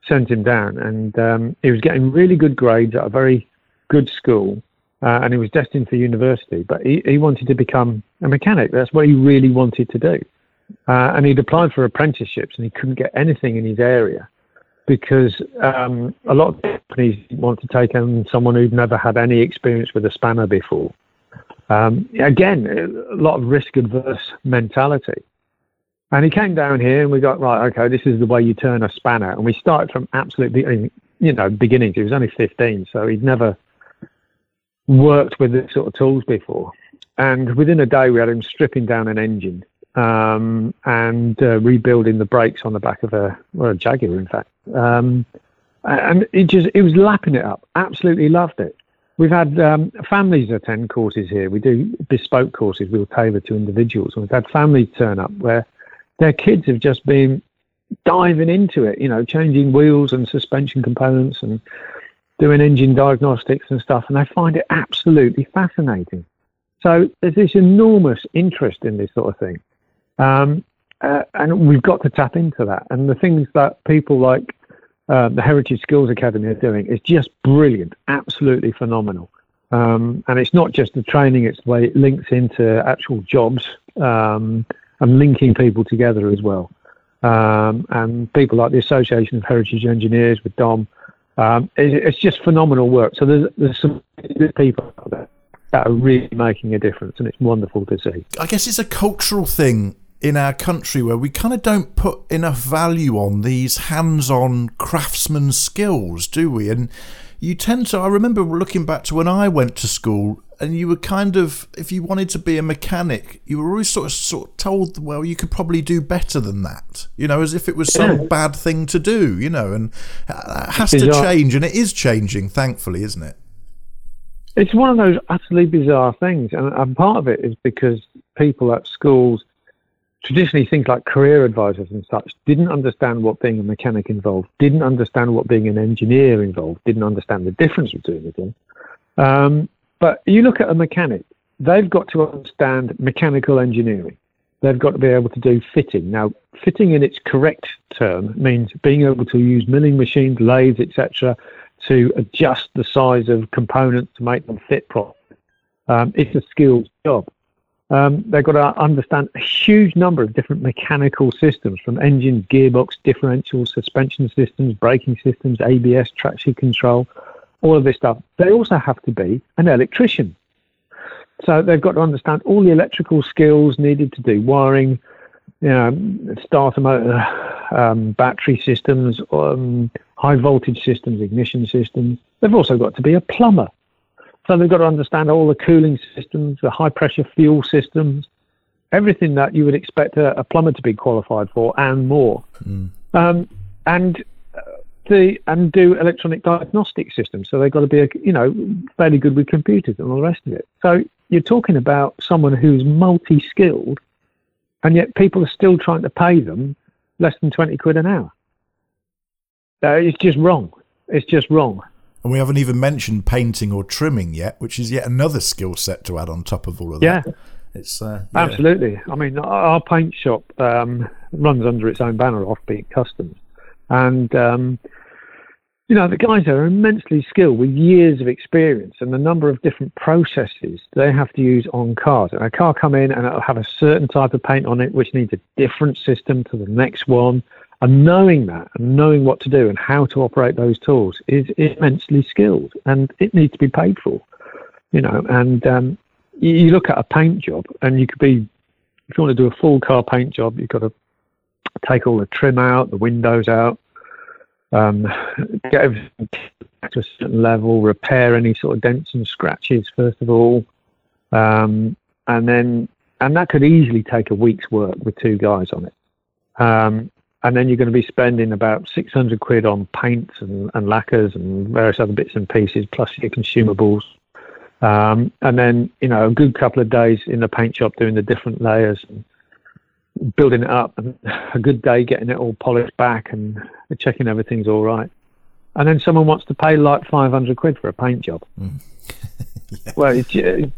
sent him down, and he was getting really good grades at a very good school, and he was destined for university, but he wanted to become a mechanic. That's what he really wanted to do. And he'd applied for apprenticeships, and he couldn't get anything in his area, because a lot of companies want to take on someone who'd never had any experience with a spanner before. Again, a lot of risk-averse mentality. And he came down here, and we got, right, okay, this is the way you turn a spanner. And we started from absolutely, beginnings. He was only 15, so he'd never worked with this sort of tools before. And within a day, we had him stripping down an engine, and rebuilding the brakes on the back of a Jaguar, in fact. And it was lapping it up. Absolutely loved it. We've had families attend courses here. We do bespoke courses. We'll tailor to individuals. And we've had families turn up where their kids have just been diving into it, changing wheels and suspension components and doing engine diagnostics and stuff. And they find it absolutely fascinating. So there's this enormous interest in this sort of thing. And we've got to tap into that. And the things that people like the Heritage Skills Academy are doing is just brilliant, absolutely phenomenal. And it's not just the training, it's the way it links into actual jobs, and linking people together as well. And people like the Association of Heritage Engineers with Dom, it's just phenomenal work. So there's some people out there that are really making a difference, and it's wonderful to see. I guess it's a cultural thing in our country where we kind of don't put enough value on these hands-on craftsman skills, do we? And you tend to, I remember looking back to when I went to school, and you were kind of, if you wanted to be a mechanic, you were always sort of told, well, you could probably do better than that, you know, as if it was some bad thing to do, you know, and that has to change, and it is changing, thankfully, isn't it? It's one of those utterly bizarre things, and part of it is because people at schools, traditionally things like career advisors and such, didn't understand what being a mechanic involved, didn't understand what being an engineer involved, didn't understand the difference between the two. But you look at a mechanic, they've got to understand mechanical engineering. They've got to be able to do fitting. Now, fitting in its correct term means being able to use milling machines, lathes, etc., to adjust the size of components to make them fit properly. It's a skilled job. They've got to understand a huge number of different mechanical systems, from engines, gearbox, differential, suspension systems, braking systems, ABS, traction control, all of this stuff. They also have to be an electrician. So they've got to understand all the electrical skills needed to do wiring, you know, starter motor, battery systems, high voltage systems, ignition systems. They've also got to be a plumber. So they've got to understand all the cooling systems, the high pressure fuel systems, everything that you would expect a plumber to be qualified for and more. And do electronic diagnostic systems. So they've got to be, fairly good with computers and all the rest of it. So you're talking about someone who's multi-skilled, and yet people are still trying to pay them less than 20 quid an hour. It's just wrong. It's just wrong. And we haven't even mentioned painting or trimming yet, which is yet another skill set to add on top of all of that. Yeah. Absolutely. I mean, our paint shop runs under its own banner, Offbeat Customs. And, the guys are immensely skilled with years of experience and the number of different processes they have to use on cars. And a car come in and it'll have a certain type of paint on it, which needs a different system to the next one. And knowing that and knowing what to do and how to operate those tools is immensely skilled, and it needs to be paid for, and you look at a paint job, and you could be, if you want to do a full car paint job, you've got to take all the trim out, the windows out, get everything to a certain level, repair any sort of dents and scratches first of all, and that could easily take a week's work with two guys on it. And then you're going to be spending about 600 quid on paints and lacquers and various other bits and pieces, plus your consumables. And then, a good couple of days in the paint shop doing the different layers and building it up, and a good day getting it all polished back and checking everything's all right. And then someone wants to pay like 500 quid for a paint job. Well,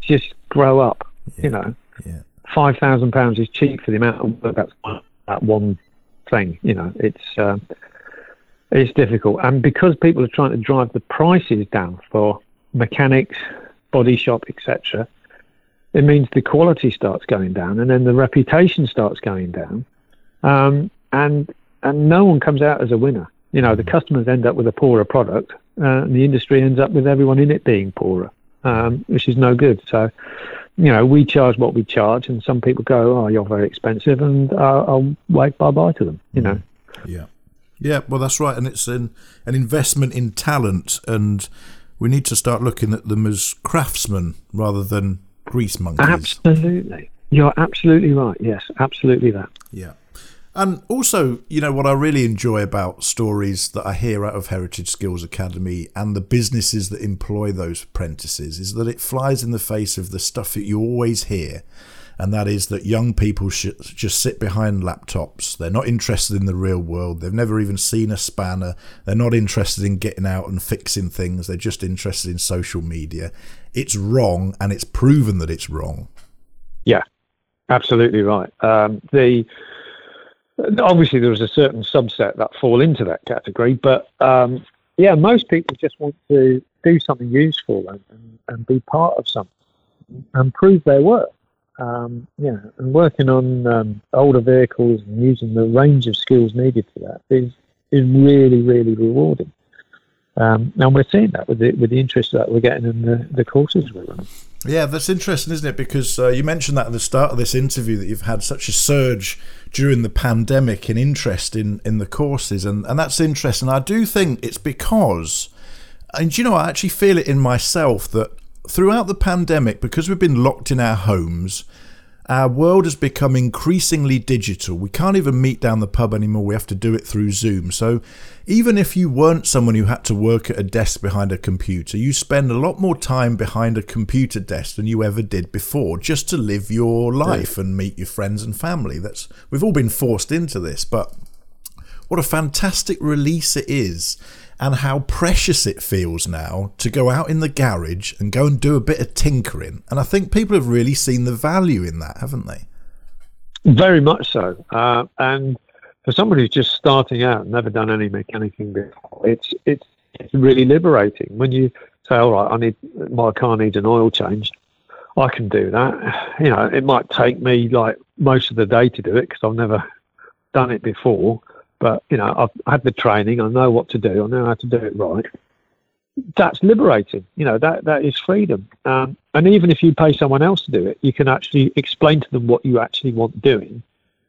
just grow up, £5,000 is cheap for the amount of work that's that one thing. It's difficult, and because people are trying to drive the prices down for mechanics, body shop, etc., it means the quality starts going down, and then the reputation starts going down, and no one comes out as a winner. The customers end up with a poorer product, and the industry ends up with everyone in it being poorer, which is no good. So we charge what we charge, and some people go, "Oh, you're very expensive," and I'll wave bye-bye to them, Yeah, well, that's right, and it's an investment in talent, and we need to start looking at them as craftsmen rather than grease monkeys. Absolutely. You're absolutely right, yes, absolutely that. Yeah. And also, what I really enjoy about stories that I hear out of Heritage Skills Academy and the businesses that employ those apprentices is that it flies in the face of the stuff that you always hear, and that is that young people should just sit behind laptops. They're not interested in the real world. They've never even seen a spanner. They're not interested in getting out and fixing things. They're just interested in social media. It's wrong, and it's proven that it's wrong. Yeah, absolutely right. Obviously, there is a certain subset that fall into that category, but most people just want to do something useful and be part of something and prove their worth. And working on older vehicles and using the range of skills needed for that is really, really rewarding. And we're seeing that with the interest that we're getting in the courses we're running. Yeah, that's interesting, isn't it? Because you mentioned that at the start of this interview, that you've had such a surge during the pandemic in interest in the courses. And that's interesting. I do think it's because, and you know, I actually feel it in myself that throughout the pandemic, because we've been locked in our homes, our world has become increasingly digital. We can't even meet down the pub anymore. We have to do it through Zoom. So even if you weren't someone who had to work at a desk behind a computer, you spend a lot more time behind a computer desk than you ever did before, just to live your life and meet your friends and family. We've all been forced into this, but what a fantastic release it is, and how precious it feels now to go out in the garage and go and do a bit of tinkering. And I think people have really seen the value in that, haven't they? Very much so. And for somebody who's just starting out and never done any mechanicing before, it's really liberating. When you say, all right, my car needs an oil change, I can do that. You know, it might take me like most of the day to do it because I've never done it before. But, you know, I've had the training, I know what to do, I know how to do it right. That's liberating, you know, that is freedom. And even if you pay someone else to do it, you can actually explain to them what you actually want doing,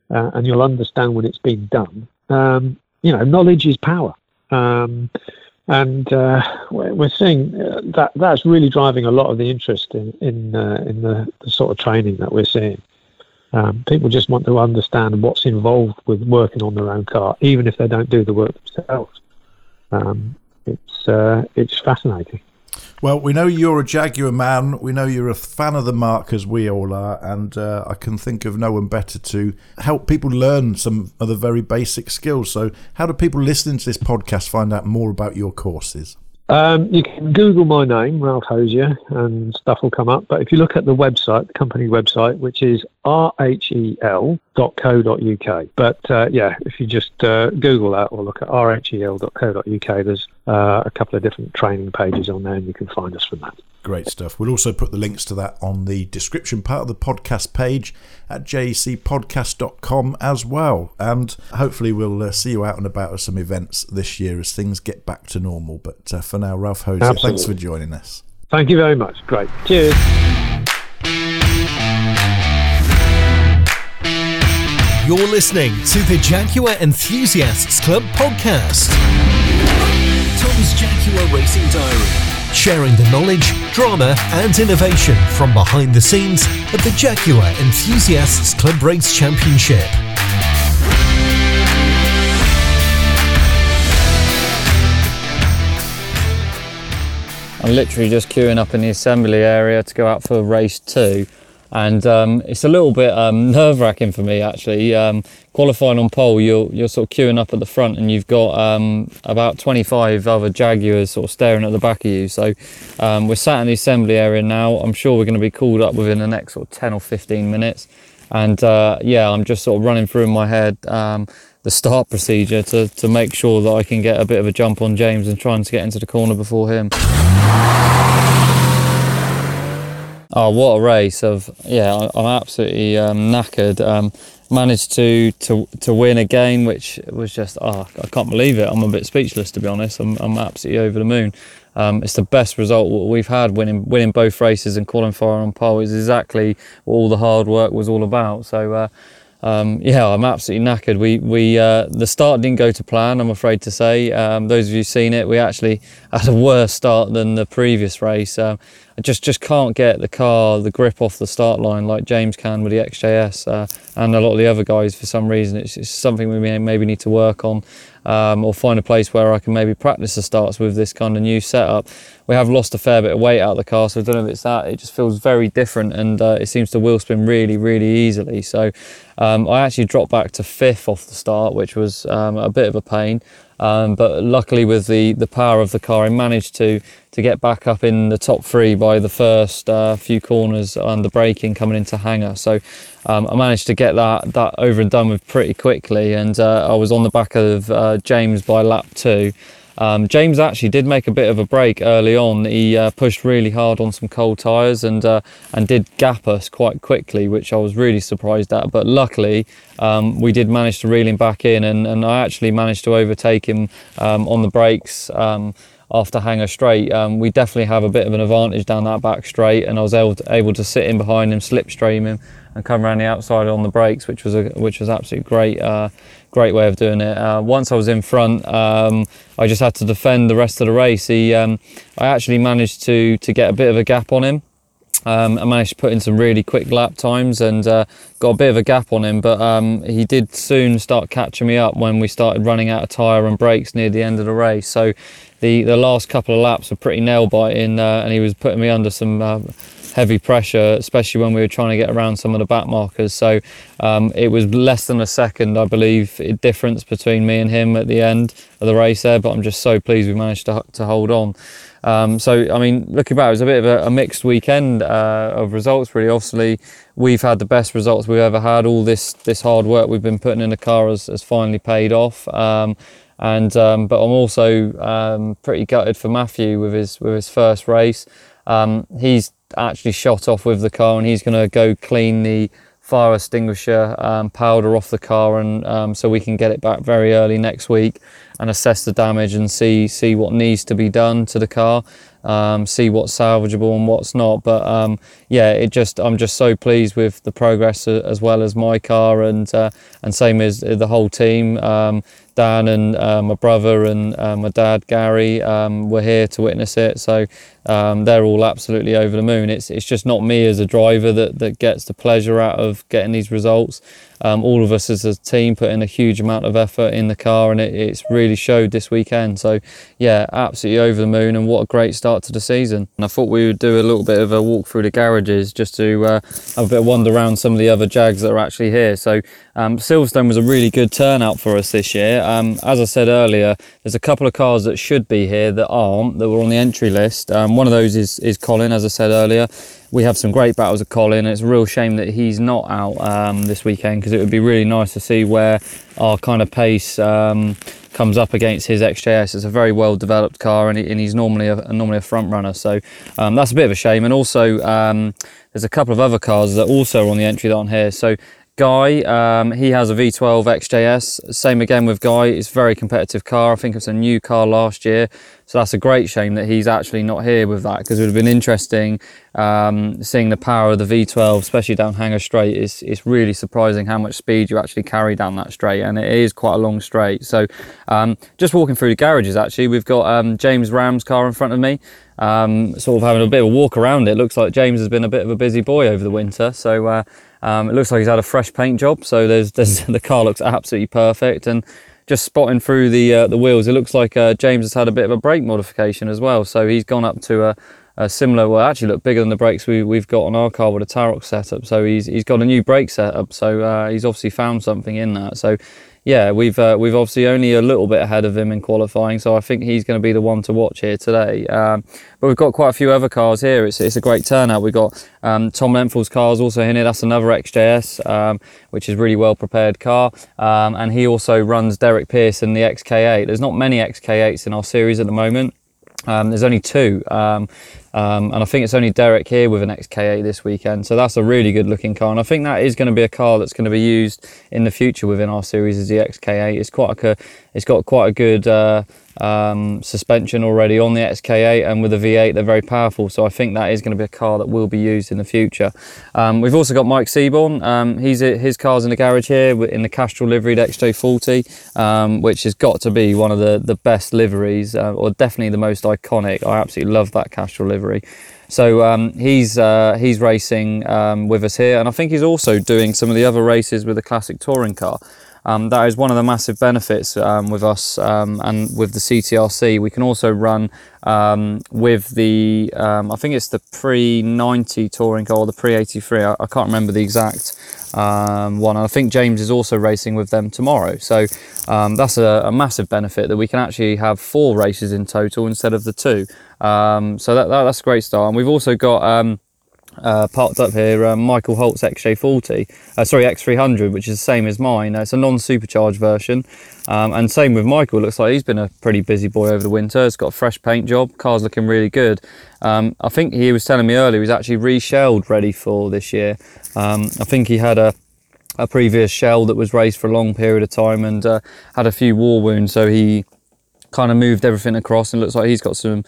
and you'll understand when it's been done. Knowledge is power. We're seeing that's really driving a lot of the interest in the sort of training that we're seeing. People just want to understand what's involved with working on their own car, even if they don't do the work themselves. It's fascinating. Well, we know you're a Jaguar man. We know you're a fan of the mark, as we all are, and I can think of no one better to help people learn some of the very basic skills. So how do people listening to this podcast find out more about your courses? You can Google my name, Ralph Hosier, and stuff will come up. But if you look at the website, the company website, which is rhel.co.uk. But if you just Google that or look at rhel.co.uk, there's a couple of different training pages on there, and you can find us from that. Great stuff. We'll also put the links to that on the description part of the podcast page at jec.org.uk as well. And hopefully we'll see you out and about at some events this year as things get back to normal. But for now, Ralph Hosier, Absolutely. Thanks for joining us. Thank you very much. Great. Cheers. You're listening to the Jaguar Enthusiasts Club podcast. Tom's Jaguar Racing Diary. Sharing the knowledge, drama and innovation from behind the scenes at the Jaguar Enthusiasts Club Race Championship. I'm literally just queuing up in the assembly area to go out for race 2, and it's a little bit nerve-wracking for me actually. Qualifying on pole, you're sort of queuing up at the front, and you've got about 25 other Jaguars sort of staring at the back of you. So we're sat in the assembly area now. I'm sure we're going to be called up within the next sort of 10 or 15 minutes. And I'm just sort of running through in my head the start procedure to make sure that I can get a bit of a jump on James and trying to get into the corner before him. Oh, what a race. I'm absolutely knackered. Managed to win again, which was just I can't believe it. I'm a bit speechless, to be honest. I'm absolutely over the moon. It's the best result we've had, winning both races and qualifying on pole. Is exactly what all the hard work was all about. So I'm absolutely knackered. We the start didn't go to plan, I'm afraid to say. Those of you seen it, we actually had a worse start than the previous race. I just can't get the grip off the start line like James can with the XJS and a lot of the other guys for some reason. It's something we maybe need to work on, or find a place where I can maybe practice the starts with this kind of new setup. We have lost a fair bit of weight out of the car, so I don't know if it's that. It just feels very different, and it seems to wheel spin really, really easily. So I actually dropped back to 5th off the start, which was a bit of a pain. But luckily with the power of the car, I managed to get back up in the top 3 by the first few corners on the braking coming into Hangar. So I managed to get that over and done with pretty quickly, and I was on the back of James by lap 2. James actually did make a bit of a break early on. He pushed really hard on some cold tyres and did gap us quite quickly, which I was really surprised at. But luckily, we did manage to reel him back in, and I actually managed to overtake him on the brakes after Hangar Straight. We definitely have a bit of an advantage down that back straight, and I was able to sit in behind him, slipstream him, and come around the outside on the brakes, which was absolutely great. Great way of doing it. Once I was in front, I just had to defend the rest of the race. I actually managed to get a bit of a gap on him. I managed to put in some really quick lap times and got a bit of a gap on him, but he did soon start catching me up when we started running out of tyre and brakes near the end of the race. So the last couple of laps were pretty nail-biting, and he was putting me under some heavy pressure, especially when we were trying to get around some of the back markers. So it was less than a second, I believe, difference between me and him at the end of the race there, but I'm just so pleased we managed to hold on. So, I mean, looking back, it was a bit of a mixed weekend of results, really. Obviously, we've had the best results we've ever had. All this hard work we've been putting in the car has finally paid off. But I'm also pretty gutted for Matthew with his first race. He's actually shot off with the car, and he's going to go clean the fire extinguisher powder off the car, and so we can get it back very early next week and assess the damage and see what needs to be done to the car, see what's salvageable and what's not. But yeah, I'm just so pleased with the progress as well as my car, and same as the whole team. Dan and my brother and my dad, Gary, were here to witness it. So they're all absolutely over the moon. It's just not me as a driver that gets the pleasure out of getting these results. All of us as a team put in a huge amount of effort in the car, and it's really showed this weekend. So yeah, absolutely over the moon, and what a great start to the season. And I thought we would do a little bit of a walk through the garages just to have a bit of wander around some of the other Jags that are actually here. So Silverstone was a really good turnout for us this year. As I said earlier, there's a couple of cars that should be here that aren't, that were on the entry list. One of those is Colin, as I said earlier. We have some great battles with Colin. It's a real shame that he's not out this weekend, because it would be really nice to see where our kind of pace comes up against his XJS. It's a very well developed car, and he's normally a front runner, so that's a bit of a shame. And also there's a couple of other cars that also are on the entry that aren't here. So Guy, he has a V12 XJS, same again with Guy. It's a very competitive car. I think it's a new car last year, so that's a great shame that he's actually not here with that, because it would have been interesting seeing the power of the V12, especially down Hangar Straight. It's really surprising how much speed you actually carry down that straight, and it is quite a long straight. So just walking through the garages, actually, we've got James Ram's car in front of me. Sort of having a bit of a walk around. It looks like James has been a bit of a busy boy over the winter, so it looks like he's had a fresh paint job. So the car looks absolutely perfect. And just spotting through the wheels, it looks like James has had a bit of a brake modification as well. So he's gone up to a similar, well, actually look bigger than the brakes we've got on our car with a Tarok setup. So he's got a new brake setup. So he's obviously found something in that. So yeah, we've obviously only a little bit ahead of him in qualifying, so I think he's going to be the one to watch here today. But we've got quite a few other cars here. It's a great turnout. We've got Tom Lenfall's car's also in here. That's another XJS, which is a really well prepared car, and he also runs Derek Pearce in the XK8. There's not many XK8s in our series at the moment. There's only two, and I think it's only Derek here with an XK8 this weekend, so that's a really good looking car, and I think that is going to be a car that's going to be used in the future within our series as the XK8. It's got quite a good suspension already on the XK8, and with the V8 they're very powerful, so I think that is going to be a car that will be used in the future. We've also got Mike Seaborn. His car's in the garage here in the Castrol livery, the XJ40, which has got to be one of the best liveries, or definitely the most iconic. I absolutely love that Castrol livery. So he's racing with us here, and I think he's also doing some of the other races with a classic touring car. That is one of the massive benefits with us and with the CTRC. We can also run with the, I think it's the pre-90 touring car or the pre-83. I can't remember the exact one. And I think James is also racing with them tomorrow. So that's a massive benefit that we can actually have four races in total instead of the two. So that's a great start. And we've also got parked up here, Michael Holt's XJ40, sorry, X300, which is the same as mine. It's a non-supercharged version, and same with Michael. Looks like he's been a pretty busy boy over the winter. It's got a fresh paint job, car's looking really good. I think he was telling me earlier he's actually reshelled, ready for this year. I think he had a previous shell that was raced for a long period of time and had a few war wounds, so he kind of moved everything across, and looks like he's got some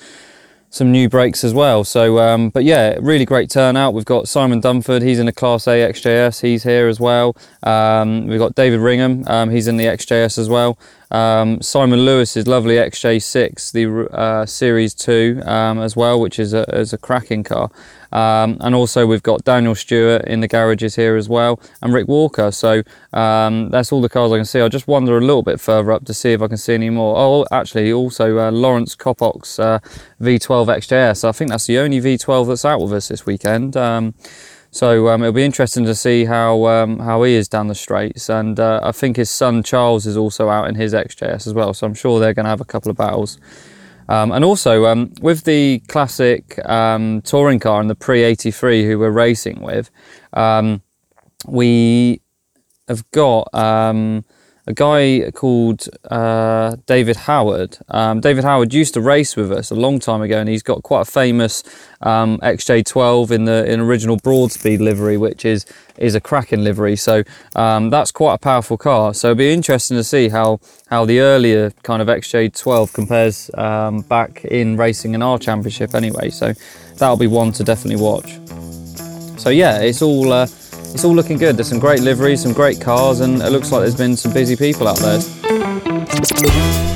new brakes as well. So but yeah, really great turnout. We've got Simon Dunford, he's in a Class A XJS, he's here as well. We've got David Ringham, he's in the XJS as well. Simon Lewis's lovely XJ6, the Series 2 as well, which is a cracking car. And also we've got Daniel Stewart in the garages here as well, and Rick Walker. So that's all the cars I can see. I'll just wander a little bit further up to see if I can see any more. Oh, actually also Lawrence Coppock's V12 XJS. I think that's the only V12 that's out with us this weekend. So it'll be interesting to see how he is down the straights, and I think his son Charles is also out in his XJS as well, so I'm sure they're going to have a couple of battles. And also with the classic touring car and the pre-83 who we're racing with, we have got a guy called David Howard. David Howard used to race with us a long time ago, and he's got quite a famous XJ12 in original Broadspeed livery, which is a cracking livery. So that's quite a powerful car. So it'll be interesting to see how the earlier kind of XJ12 compares back in racing in our championship anyway. So that'll be one to definitely watch. So yeah, it's all looking good. There's some great liveries, some great cars, and it looks like there's been some busy people out there.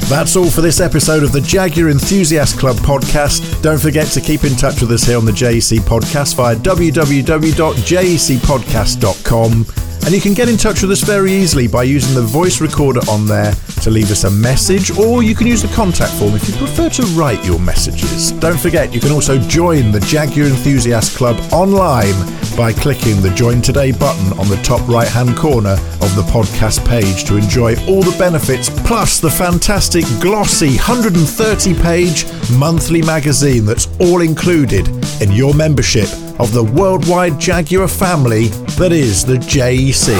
That's all for this episode of the Jaguar Enthusiast Club podcast. Don't forget to keep in touch with us here on the JEC podcast via www.jecpodcast.com, and you can get in touch with us very easily by using the voice recorder on there to leave us a message, or you can use the contact form if you prefer to write your messages. Don't forget, you can also join the Jaguar Enthusiast Club online by clicking the Join Today button on the top right-hand corner of the podcast page to enjoy all the benefits, plus the fantastic glossy 130-page monthly magazine that's all included in your membership of the worldwide Jaguar family that is the JEC.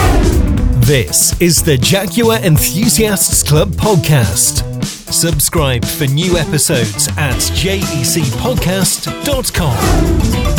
This is the Jaguar Enthusiasts Club podcast. Subscribe for new episodes at jecpodcast.com.